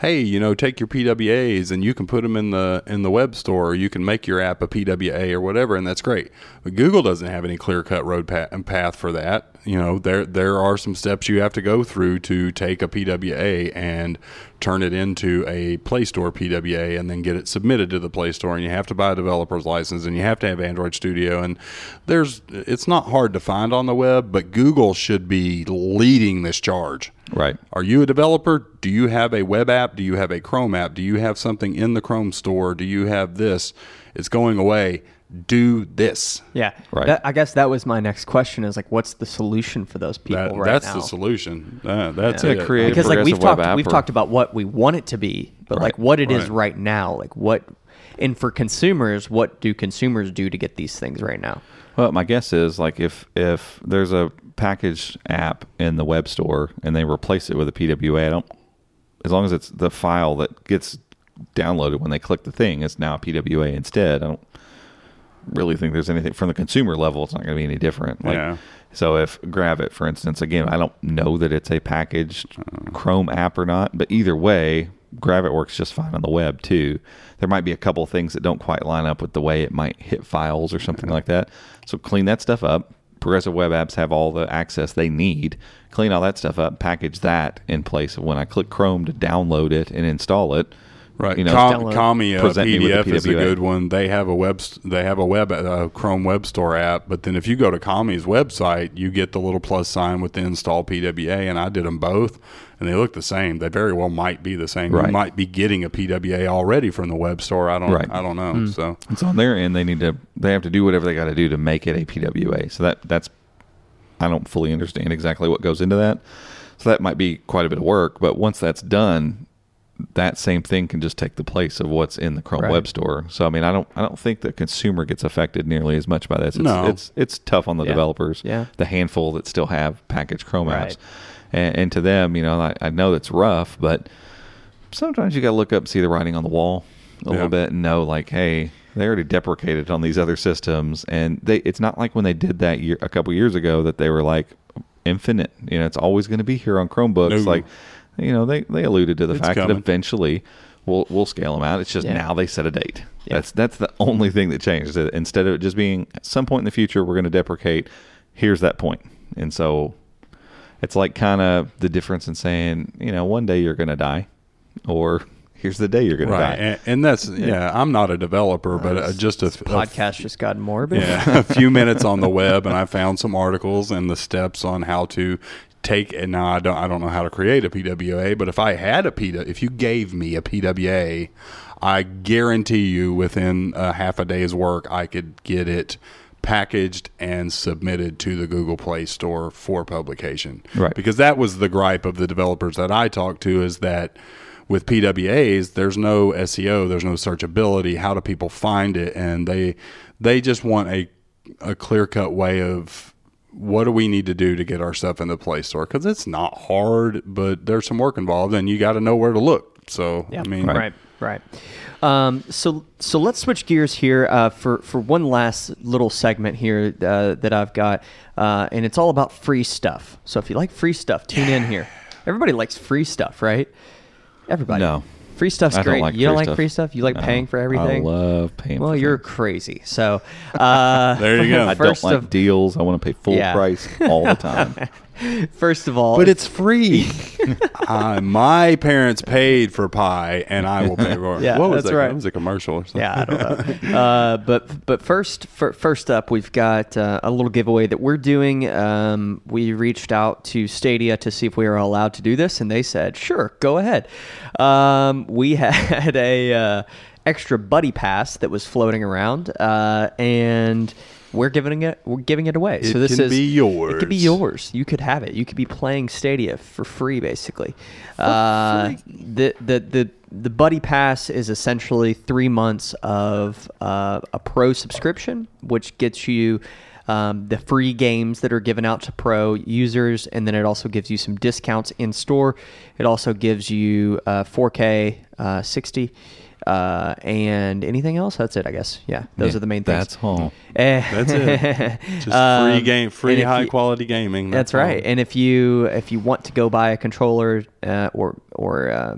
hey, you know, take your P W As and you can put them in the in the web store, or you can make your app a P W A or whatever, and that's great. But Google doesn't have any clear-cut road path for that. You know, there there are some steps you have to go through to take a P W A and turn it into a Play Store P W A and then get it submitted to the Play Store, and you have to buy a developer's license, and you have to have Android Studio, and there's it's not hard to find on the web, but Google should be leading this charge. Right. Are you a developer? Do you have a web app? Do you have a Chrome app? Do you have something in the Chrome store? Do you have this? It's going away. Do this. Yeah. Right. That, I guess that was my next question is like, what's the solution for those people that, right that's now? That's the solution. Uh, that's yeah. it. Create because like we've talked, we've or... talked about what we want it to be, but right. like what it right. is right now, like what, and for consumers, what do consumers do to get these things right now? Well, my guess is like if, if there's a packaged app in the web store and they replace it with a P W A, I don't, as long as it's the file that gets downloaded when they click the thing, it's now a P W A instead. I don't really think there's anything from the consumer level. It's not going to be any different. Like, yeah. So if Gravit, for instance, again, I don't know that it's a packaged Chrome app or not, but either way, Gravit works just fine on the web too. There might be a couple of things that don't quite line up with the way it might hit files or something yeah. like that. So clean that stuff up. Progressive web apps have all the access they need. Clean all that stuff up, package that in place of when I click Chrome to download it and install it. Right, you know, Kami P D F is a good one. They have a web, they have a web uh, Chrome Web Store app, but then if you go to Kami's website, you get the little plus sign with the install P W A, and I did them both, and they look the same. They very well might be the same. Right. You might be getting a P W A already from the web store. I don't, right. I don't know. Mm. So it's on their end. They need to, they have to do whatever they got to do to make it a P W A. So that that's, I don't fully understand exactly what goes into that. So that might be quite a bit of work, but once that's done, that same thing can just take the place of what's in the Chrome right. Web Store. So, I mean, I don't, I don't think the consumer gets affected nearly as much by this. It's, no, it's it's tough on the yeah. developers, yeah. the handful that still have packaged Chrome right. apps, and, and to them, you know, I, I know that's rough, but sometimes you got to look up and see the writing on the wall a yeah. little bit and know, like, hey, they already deprecated on these other systems, and they. It's not like when they did that year a couple years ago that they were like infinite. You know, it's always going to be here on Chromebooks, no. like. You know, they, they alluded to the it's fact coming. that eventually we'll we'll scale them out. It's just yeah. now they set a date. Yeah. That's that's the only thing that changed. Instead of it just being at some point in the future, we're going to deprecate. Here's that point. And so it's like kind of the difference in saying, you know, one day you're going to die, or here's the day you're going right. to die. And, and that's, yeah. yeah, I'm not a developer, but uh, just a... podcast just got morbid. Yeah, a few minutes on the web, and I found some articles and the steps on how to take... And now I don't, I don't know how to create a P W A, but if I had a P W A, if you gave me a P W A, I guarantee you within a half a day's work, I could get it packaged and submitted to the Google Play Store for publication. Right. Because that was the gripe of the developers that I talked to, is that with P W As, there's no S E O, there's no searchability. How do people find it? And they they just want a, a clear-cut way of what do we need to do to get our stuff in the Play Store? Because it's not hard, but there's some work involved, and you got to know where to look. So, yeah, I mean... Right. Right. Um, so so let's switch gears here uh, for, for one last little segment here uh, that I've got, uh, and it's all about free stuff. So if you like free stuff, tune yeah. in here. Everybody likes free stuff, right? Everybody. No. Free stuff's I great. Like you don't like stuff. Free stuff? You like no. paying for everything? I love paying well, for Well, you're things. Crazy. So uh, there you go. I don't like of, deals. I want to pay full yeah. price all the time. First of all. But it's, it's free. uh, my parents paid for pie, and I will pay for it. Yeah, what was that's that? Right. It was a commercial or something. Yeah, I don't know. uh, but but first for, first up, we've got uh, a little giveaway that we're doing. Um, we reached out to Stadia to see if we were allowed to do this, and they said, sure, go ahead. Um, we had a uh, extra buddy pass that was floating around, uh, and... We're giving it. We're giving it away. It so this can is, be yours. It could be yours. You could have it. You could be playing Stadia for free, basically. For uh, free. The the the the Buddy Pass is essentially three months of uh, a pro subscription, which gets you um, the free games that are given out to pro users, and then it also gives you some discounts in store. It also gives you uh, four K uh, sixty. Uh, and anything else? That's it, I guess. Yeah, those yeah, are the main things. That's home. That's it. Just um, free game, free high you, quality gaming. That's, that's right. Home. And if you if you want to go buy a controller, uh, or or uh,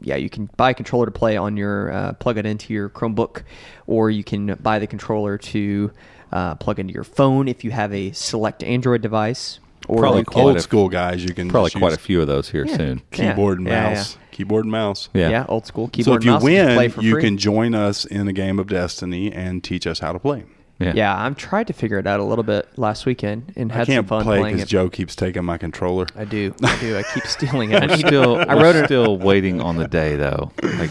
yeah, you can buy a controller to play on your uh, plug it into your Chromebook, or you can buy the controller to uh, plug into your phone if you have a select Android device. Or probably old school guys. You can probably quite a few of those here yeah. soon. Keyboard yeah. and mouse. Yeah, yeah. Keyboard and mouse. Yeah, yeah, old school keyboard and mouse. So if you win, you, can, you can join us in a game of Destiny and teach us how to play. Yeah, yeah, I'm trying to figure it out a little bit last weekend and had some fun play playing it. I can't play because Joe keeps taking my controller. I do. I do. I keep stealing it. I still. I wrote it. Still waiting on the day though. Like.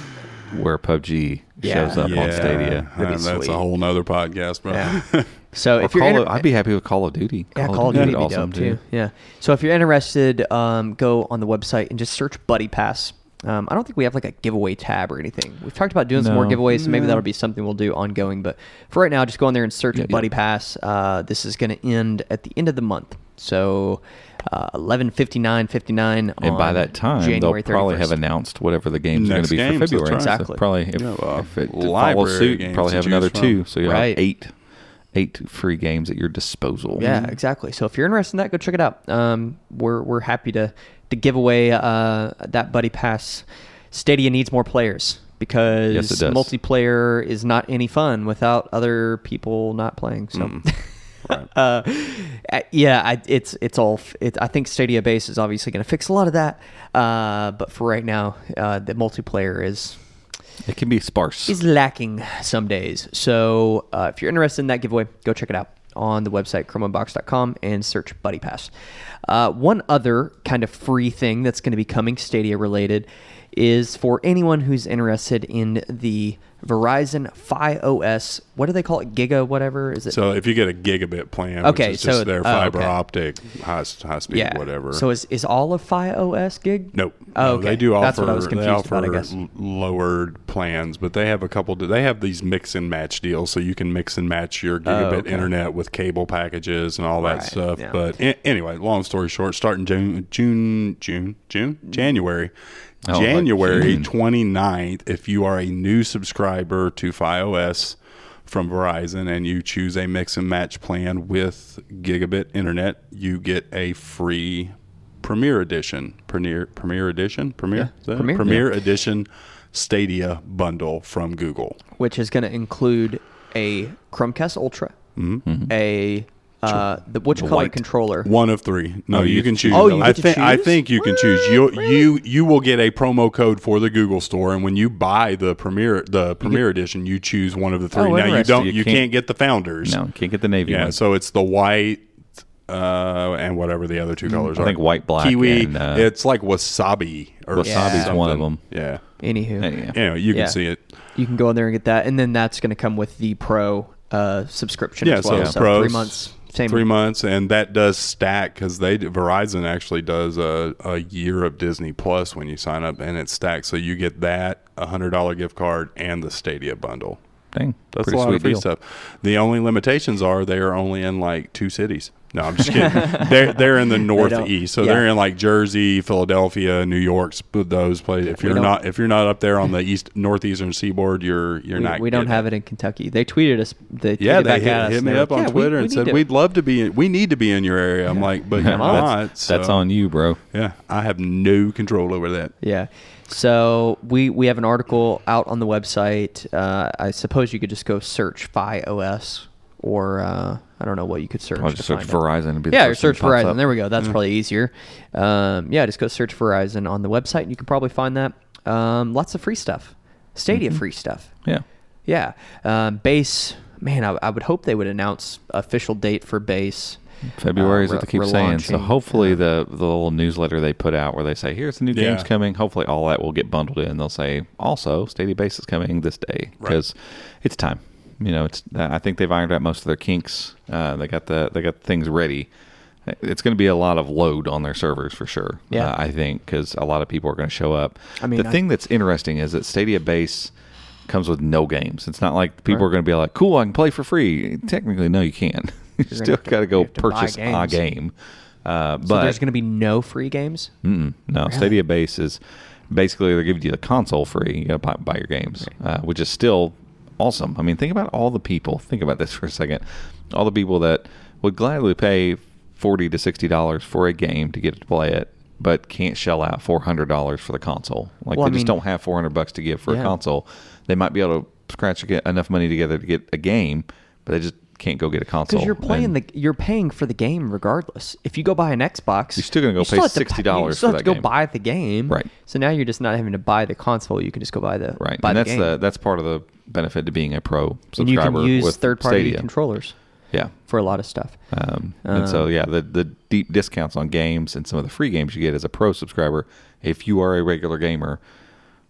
Where P U B G yeah. shows up yeah. on Stadia. Uh, that's sweet. A whole nother podcast, bro. Yeah. So if you're inter- of, I'd be happy with Call of Duty. Call yeah, Call of Duty, Duty would be awesome too. too. Yeah. So if you're interested, um, go on the website and just search Buddy Pass. Um, I don't think we have like a giveaway tab or anything. We've talked about doing no. some more giveaways, so maybe that'll be something we'll do ongoing. But for right now, just go on there and search yeah, Buddy yeah. Pass. Uh, this is going to end at the end of the month. So uh, eleven fifty-nine fifty-nine. And by that time, January they'll probably thirty-first. Have announced whatever the game's going to be games, for February. Exactly. So probably if, yeah, well, if it follows suit, you probably have another from. two. So you'll right. have eight, eight free games at your disposal. Yeah, mm-hmm. exactly. So if you're interested in that, go check it out. Um, we're we're happy to to give away uh, that Buddy Pass. Stadia needs more players because yes, multiplayer is not any fun without other people not playing. So. Mm. Right. Uh, yeah, I, it's it's all. It, I think Stadia Base is obviously going to fix a lot of that, uh, but for right now, uh, the multiplayer is it can be sparse. Is lacking some days. So uh, if you're interested in that giveaway, go check it out on the website chrome unbox dot com and search Buddy Pass. Uh, one other kind of free thing that's going to be coming Stadia related is for anyone who's interested in the Verizon FiOS, what do they call it? Giga whatever? Is it? So if you get a gigabit plan, okay, which is so just their fiber uh, okay. optic, high, high speed, yeah. whatever. So is, is all of FiOS gig? Nope. Oh, okay. No, they do offer, that's what I was confused they offer about, I guess. Lowered plans, but they have a couple, they have these mix and match deals, so you can mix and match your gigabit oh, okay. internet with cable packages and all that right. stuff. Yeah. But anyway, long story short, starting June, June, June, June, January, Oh, January like twenty-ninth, if you are a new subscriber to FiOS from Verizon and you choose a mix and match plan with gigabit internet, you get a free Premier Edition, Premier Premier Edition, Premier yeah. Premier, Premier yeah. Edition Stadia bundle from Google, which is going to include a Chromecast Ultra, mm-hmm. a Uh, the, which color white. Controller? One of three. No, oh, you, you can choose. Oh, you I think choose? I think you can choose. You you you will get a promo code for the Google Store, and when you buy the Premier the Premier Edition, you choose one of the three. Oh, now you don't. You, you can't, can't get the Founders. No, can't get the Navy. Yeah, one. So it's the white uh, and whatever the other two colors mm, are. I think white, black, kiwi. And, uh, it's like wasabi or wasabi's yeah. one of them. Yeah. Anywho, anyway, anyway you yeah. can see it. You can go in there and get that, and then that's going to come with the Pro uh, subscription yeah, as well. Yeah, so Pro three months. Same. Three months, and that does stack because they Verizon actually does a, a year of Disney Plus when you sign up, and it stacks. So you get that a hundred dollar gift card and the Stadia bundle. Dang, that's pretty a lot sweet of free deal. Stuff. The only limitations are they are only in like two cities. No, I'm just kidding. they're they're in the northeast, so yeah. they're in like Jersey, Philadelphia, New York, those places. If you're not if you're not up there on the east northeastern seaboard, you're you're we, not. We don't have it in Kentucky. They tweeted us. They tweeted yeah, they back hit, at us hit me up like, on yeah, Twitter we, we and said to. We'd love to be. In, we need to be in your area. I'm yeah. like, but you're not. That's, so. that's on you, bro. Yeah, I have no control over that. Yeah. So we, we have an article out on the website. Uh, I suppose you could just go search FiOS or uh, I don't know what you could search. Probably to search Verizon. And be the yeah, or search Verizon. Up. There we go. That's mm. probably easier. Um, yeah, just go search Verizon on the website. You can probably find that. Um, lots of free stuff. Stadia mm-hmm. free stuff. Yeah. Yeah. Um, Base, man, I, I would hope they would announce official date for Base. February uh, is what they keep saying. Launching. So hopefully the the little newsletter they put out where they say, here's the new yeah. games coming. Hopefully all that will get bundled in. They'll say, also, Stadia Base is coming this day because right. it's time. You know, it's. I think they've ironed out most of their kinks. Uh, they got the they got things ready. It's going to be a lot of load on their servers for sure, yeah. uh, I think, because a lot of people are going to show up. I mean, The I, thing that's interesting is that Stadia Base comes with no games. It's not like people right. are going to be like, cool, I can play for free. Technically, no, you can't. You still got to go purchase a game. Uh, but so there's going to be no free games? Mm-mm, no. Really? Stadia Base is basically they're giving you the console free. You got to buy your games, right. uh, which is still awesome. I mean, think about all the people. Think about this for a second. All the people that would gladly pay forty dollars to sixty dollars for a game to get to play it, but can't shell out four hundred dollars for the console. Like well, they I just mean, don't have four hundred bucks to give for yeah. a console. They might be able to scratch enough money together to get a game, but they just can't go get a console because you're playing and the you're paying for the game regardless. If you go buy an Xbox, you're still going to go pay sixty dollars. You still have to, pay, you still have to go buy the game, right? So now you're just not having to buy the console. You can just go buy the right. Buy and the that's game. the that's part of the benefit to being a pro subscriber. And you can use with third party Stadia. controllers, yeah, for a lot of stuff. Um, um, and so yeah, the the deep discounts on games and some of the free games you get as a pro subscriber. If you are a regular gamer.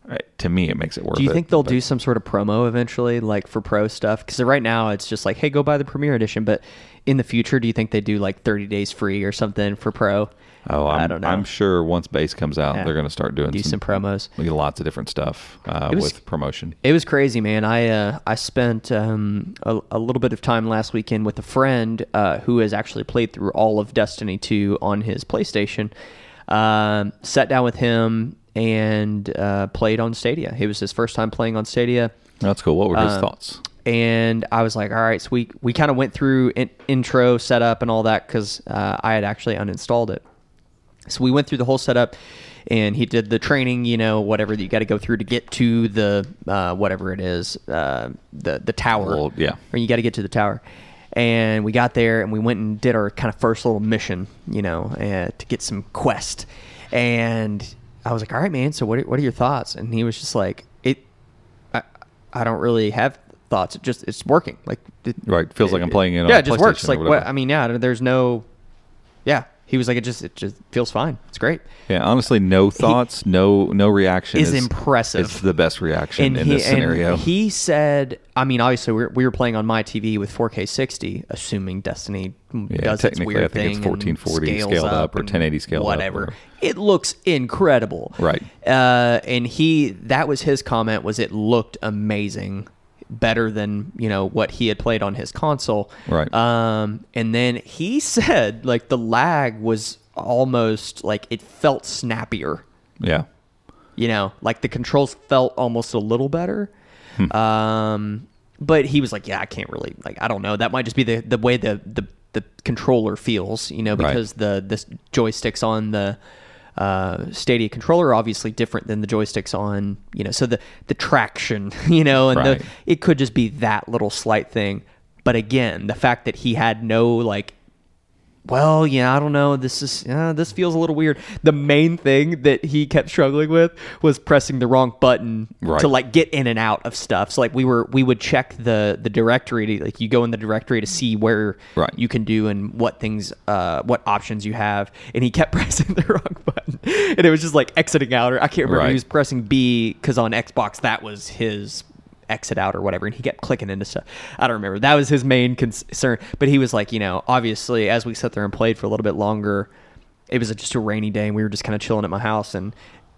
Right. To me, it makes it worth it. Do you think it, they'll but, do some sort of promo eventually, like for pro stuff? Because right now it's just like, hey, go buy the Premier Edition. But in the future, do you think they do like thirty days free or something for pro? Oh, I'm, I don't know. I'm sure once Base comes out, yeah. they're going to start doing do some, some promos. We get lots of different stuff uh, was, with promotion. It was crazy, man. I uh, I spent um, a, a little bit of time last weekend with a friend uh, who has actually played through all of Destiny two on his PlayStation. Um, sat down with him. And uh, played on Stadia. It was his first time playing on Stadia. That's cool. What were his um, thoughts? And I was like, all right, so we, we kind of went through in, intro setup and all that because uh, I had actually uninstalled it. So we went through the whole setup and he did the training, you know, whatever that you got to go through to get to the, uh, whatever it is, uh, the, the tower. Well, yeah. Or you got to get to the tower. And we got there and we went and did our kind of first little mission, you know, uh, to get some quest. And I was like, all right, man, so what are, what are your thoughts? And he was just like, it, I I don't really have thoughts. It just, it's working. Like, it, right. Feels it, like I'm playing it on PlayStation. Yeah, it just works. Like, what, I mean, yeah, there's no, yeah. He was like, it just, it just feels fine. It's great. Yeah. Honestly, no thoughts, he, no, no reaction is, is impressive. It's the best reaction and in he, this scenario. And he said, I mean, obviously we were, we were playing on my T V with four K sixty, assuming Destiny yeah, does its weird thing. I think thing it's fourteen forty scaled up or ten eighty scaled whatever. Up. Whatever. It looks incredible. Right. Uh, and he, that was his comment was it looked amazing. Better than, you know, what he had played on his console. Right. Um, and then he said, like, the lag was almost, like, it felt snappier. Yeah. You know, like, the controls felt almost a little better. Hmm. Um, but he was like, yeah, I can't really, like, I don't know. That might just be the, the way the, the, the controller feels, you know, because right. the, the joysticks on the uh Stadia controller are obviously different than the joysticks on, you know, so the the traction, you know, and right. the, it could just be that little slight thing. But again, the fact that he had no like well, yeah, I don't know. This is uh, this feels a little weird. The main thing that he kept struggling with was pressing the wrong button right. to like get in and out of stuff. So like we were we would check the the directory. To, like you go in the directory to see where right. you can do and what things, uh, what options you have. And he kept pressing the wrong button, and it was just like exiting out. Or I can't remember. Right. He was pressing B because on Xbox that was his exit out or whatever, and he kept clicking into stuff. I don't remember. That was his main concern. But he was like, you know, obviously as we sat there and played for a little bit longer, it was just a rainy day and we were just kind of chilling at my house, and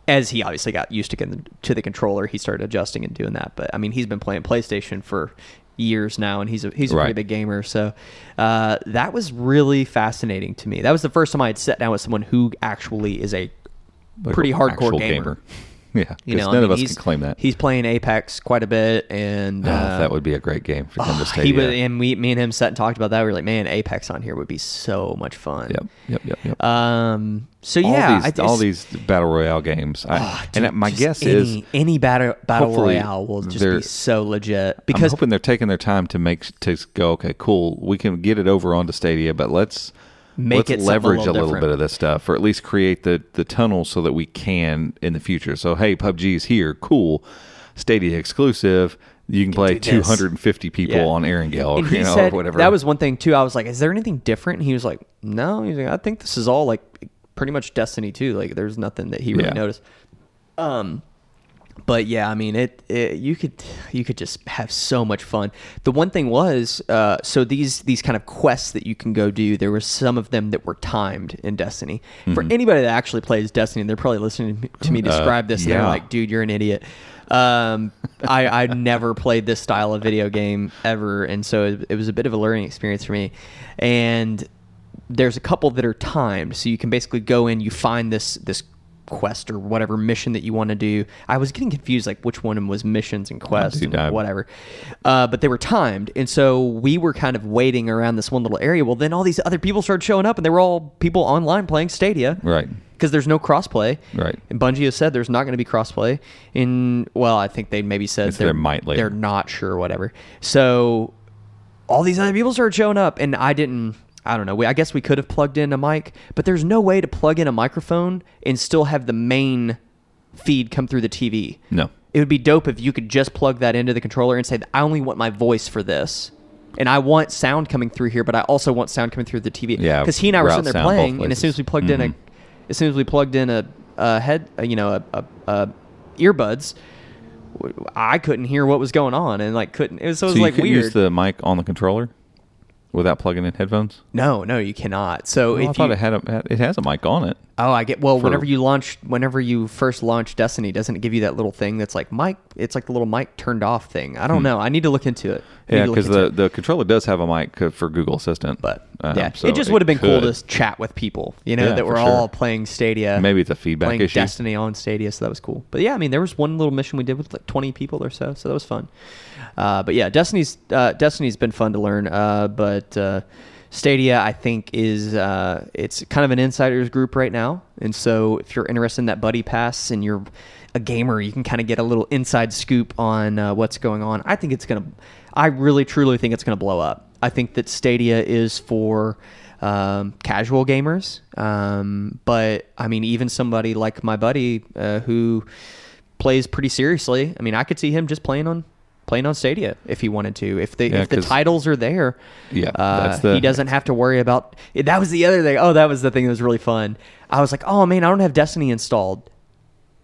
as he obviously got used to getting to the controller, he started adjusting and doing that. But I mean, he's been playing PlayStation for years now, and he's a he's a right. pretty big gamer. So uh that was really fascinating to me. That was the first time I had sat down with someone who actually is a like pretty a hardcore gamer, gamer. Yeah, because none I mean, of us can claim that. He's playing Apex quite a bit, and... Uh, oh, that would be a great game for him oh, to stay he would, And we, me and him sat and talked about that. We were like, man, Apex on here would be so much fun. Yep, yep, yep. yep. Um, so, all yeah. These, I just, all these Battle Royale games. I, oh, dude, and my guess any, is... Any Battle, battle Royale will just be so legit. Because I'm hoping they're taking their time to make to go, okay, cool, we can get it over onto Stadia, but let's... Make Let's it leverage a little, a little bit of this stuff, or at least create the, the tunnel so that we can in the future. So, hey, P U B G's here. Cool. Stadia exclusive. You can, can play two hundred fifty this. people yeah. on Erangel, and you know, said, or whatever. That was one thing, too. I was like, is there anything different? And he was like, no. He's like, I think this is all like pretty much Destiny two. Like, there's nothing that he really yeah. noticed. Um, But yeah, I mean, it, it. You could, you could just have so much fun. The one thing was, uh, so these these kind of quests that you can go do. There were some of them that were timed in Destiny. Mm-hmm. For anybody that actually plays Destiny, they're probably listening to me describe uh, this, and yeah. they're like, "Dude, you're an idiot." Um, I I never played this style of video game ever, and so it, it was a bit of a learning experience for me. And there's a couple that are timed, so you can basically go in, you find this this. quest or whatever mission that you want to do. I was getting confused, like which one was missions and quests and dive. whatever. Uh, but they were timed. And so we were kind of waiting around this one little area. Well, then all these other people started showing up, and they were all people online playing Stadia. Right. Because there's no crossplay. Right. And Bungie has said there's not going to be crossplay. In, well, I think they maybe said they're, there might later. They're not sure, whatever. So all these other people started showing up, and I didn't... I don't know. We, I guess we could have plugged in a mic, but there's no way to plug in a microphone and still have the main feed come through the T V. No. It would be dope if you could just plug that into the controller and say, I only want my voice for this. And I want sound coming through here, but I also want sound coming through the T V. Yeah. Because he and I were sitting there playing, and as soon as we plugged mm-hmm. in a, as soon as we plugged in a, a head, a, you know, a, a, a earbuds, I couldn't hear what was going on, and like couldn't. It was, so it was so like weird. You could use the mic on the controller? Without plugging in headphones? No, no, you cannot. So well, if I thought you, it had a, it has a mic on it. Oh, I get. Well, for, whenever you launch, whenever you first launch Destiny, doesn't it give you that little thing that's like mic? It's like the little mic turned off thing. I don't hmm. know. I need to look into it. I yeah, because the, the controller does have a mic for Google Assistant. But uh, yeah, so it just would have been could. cool to chat with people. You know yeah, that we're all sure. playing Stadia. Maybe it's a feedback playing issue. Destiny on Stadia, so that was cool. But yeah, I mean, there was one little mission we did with like twenty people or so, so that was fun. Uh, but yeah, Destiny's uh, Destiny's been fun to learn. Uh, but uh, Stadia, I think, is uh, it's kind of an insiders group right now, and so if you're interested in that buddy pass and you're a gamer, you can kind of get a little inside scoop on uh, what's going on. I think it's gonna, I really truly think it's gonna blow up. I think that Stadia is for um, casual gamers, um, but I mean, even somebody like my buddy uh, who plays pretty seriously. I mean, I could see him just playing on. Playing on Stadia if he wanted to, if the yeah, if the titles are there, yeah, uh, that's the, he doesn't have to worry about. That was the other thing. Oh, that was the thing that was really fun. I was like, oh man, I don't have Destiny installed.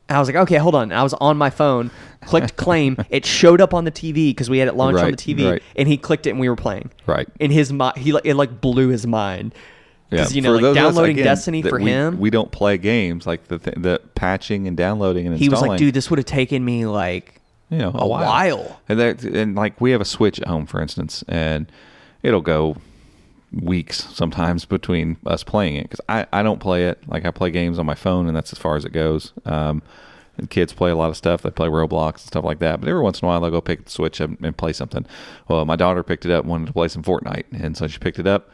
And I was like, okay, hold on. And I was on my phone, clicked claim. It showed up on the T V because we had it launched right, on the T V, right. and he clicked it and we were playing. Right. And his he it like blew his mind. Yeah. You know, for like downloading us, again, Destiny for we, him. We don't play games like the th- the patching and downloading and installing. He was like, dude, this would have taken me like. You know, a, a while. while. And, that, and like we have a Switch at home, for instance, and it'll go weeks sometimes between us playing it because I, I don't play it. Like I play games on my phone, and that's as far as it goes. Um, and kids play a lot of stuff. They play Roblox and stuff like that. But every once in a while, they'll go pick the Switch up and play something. Well, my daughter picked it up and wanted to play some Fortnite. And so she picked it up,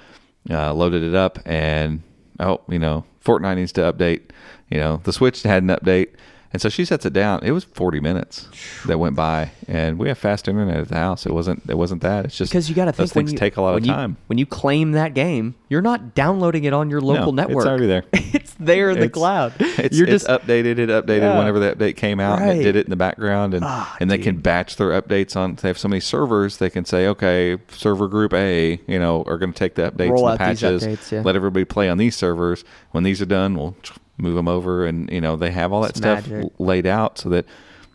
uh, loaded it up, and, oh, you know, Fortnite needs to update. You know, the Switch had an update. And so she sets it down. It was forty minutes that went by, and we have fast internet at the house. It wasn't it wasn't that. It's just because you got to think those things you, take a lot of you, time. When you claim that game, you're not downloading it on your local no, network. It's already there. It's there in the it's, cloud. It's, you're it's just updated. It updated yeah. whenever the update came out. Right. And it did it in the background, and oh, and dude. they can batch their updates on. They have so many servers. They can say, okay, server group A, you know, are going to take the updates Roll and the patches. Updates, yeah. Let everybody play on these servers. When these are done, we'll move them over, and you know they have all that it's stuff magic. laid out so that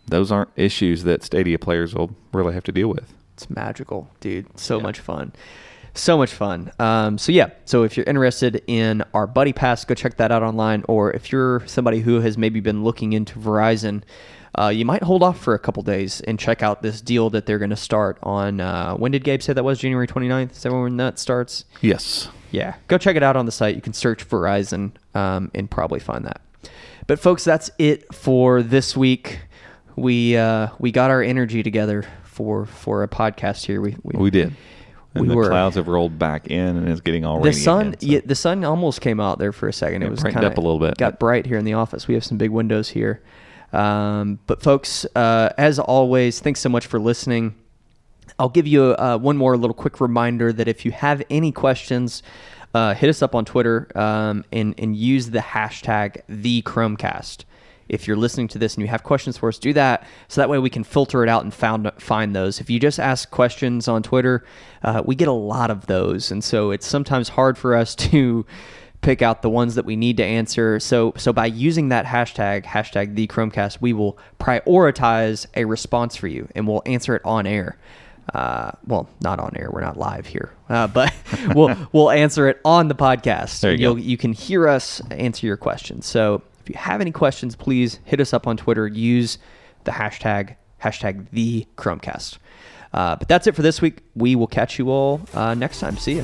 those aren't issues that Stadia players will really have to deal with. It's magical, dude. So yeah. much fun. So much fun. Um, so yeah, so if you're interested in our Buddy Pass, go check that out online, or if you're somebody who has maybe been looking into Verizon, uh, you might hold off for a couple days and check out this deal that they're going to start on, uh, when did Gabe say that was? January twenty-ninth? Is that when that starts? Yes. Yeah, go check it out on the site. You can search Verizon um, and probably find that. But folks, that's it for this week. We uh, we got our energy together for for a podcast here. We we, we did. And we the were, clouds have rolled back in, and it's getting all rainy. The sun, again, so. yeah, the sun almost came out there for a second. It, it was brightened kinda, up a little bit. Got bright here in the office. We have some big windows here. Um, but folks, uh, as always, thanks so much for listening. I'll give you uh, one more little quick reminder that if you have any questions, uh, hit us up on Twitter um, and, and use the hashtag TheChromecast. If you're listening to this and you have questions for us, do that. So that way we can filter it out and found, find those. If you just ask questions on Twitter, uh, we get a lot of those. And so it's sometimes hard for us to pick out the ones that we need to answer. So so by using that hashtag, hashtag TheChromecast, we will prioritize a response for you, and we'll answer it on air. Uh, well, not on air. We're not live here, uh, but we'll we'll answer it on the podcast. There you You'll, go. You can hear us answer your questions. So if you have any questions, please hit us up on Twitter. Use the hashtag hashtag the Chromecast. Uh, but that's it for this week. We will catch you all uh, next time. See ya.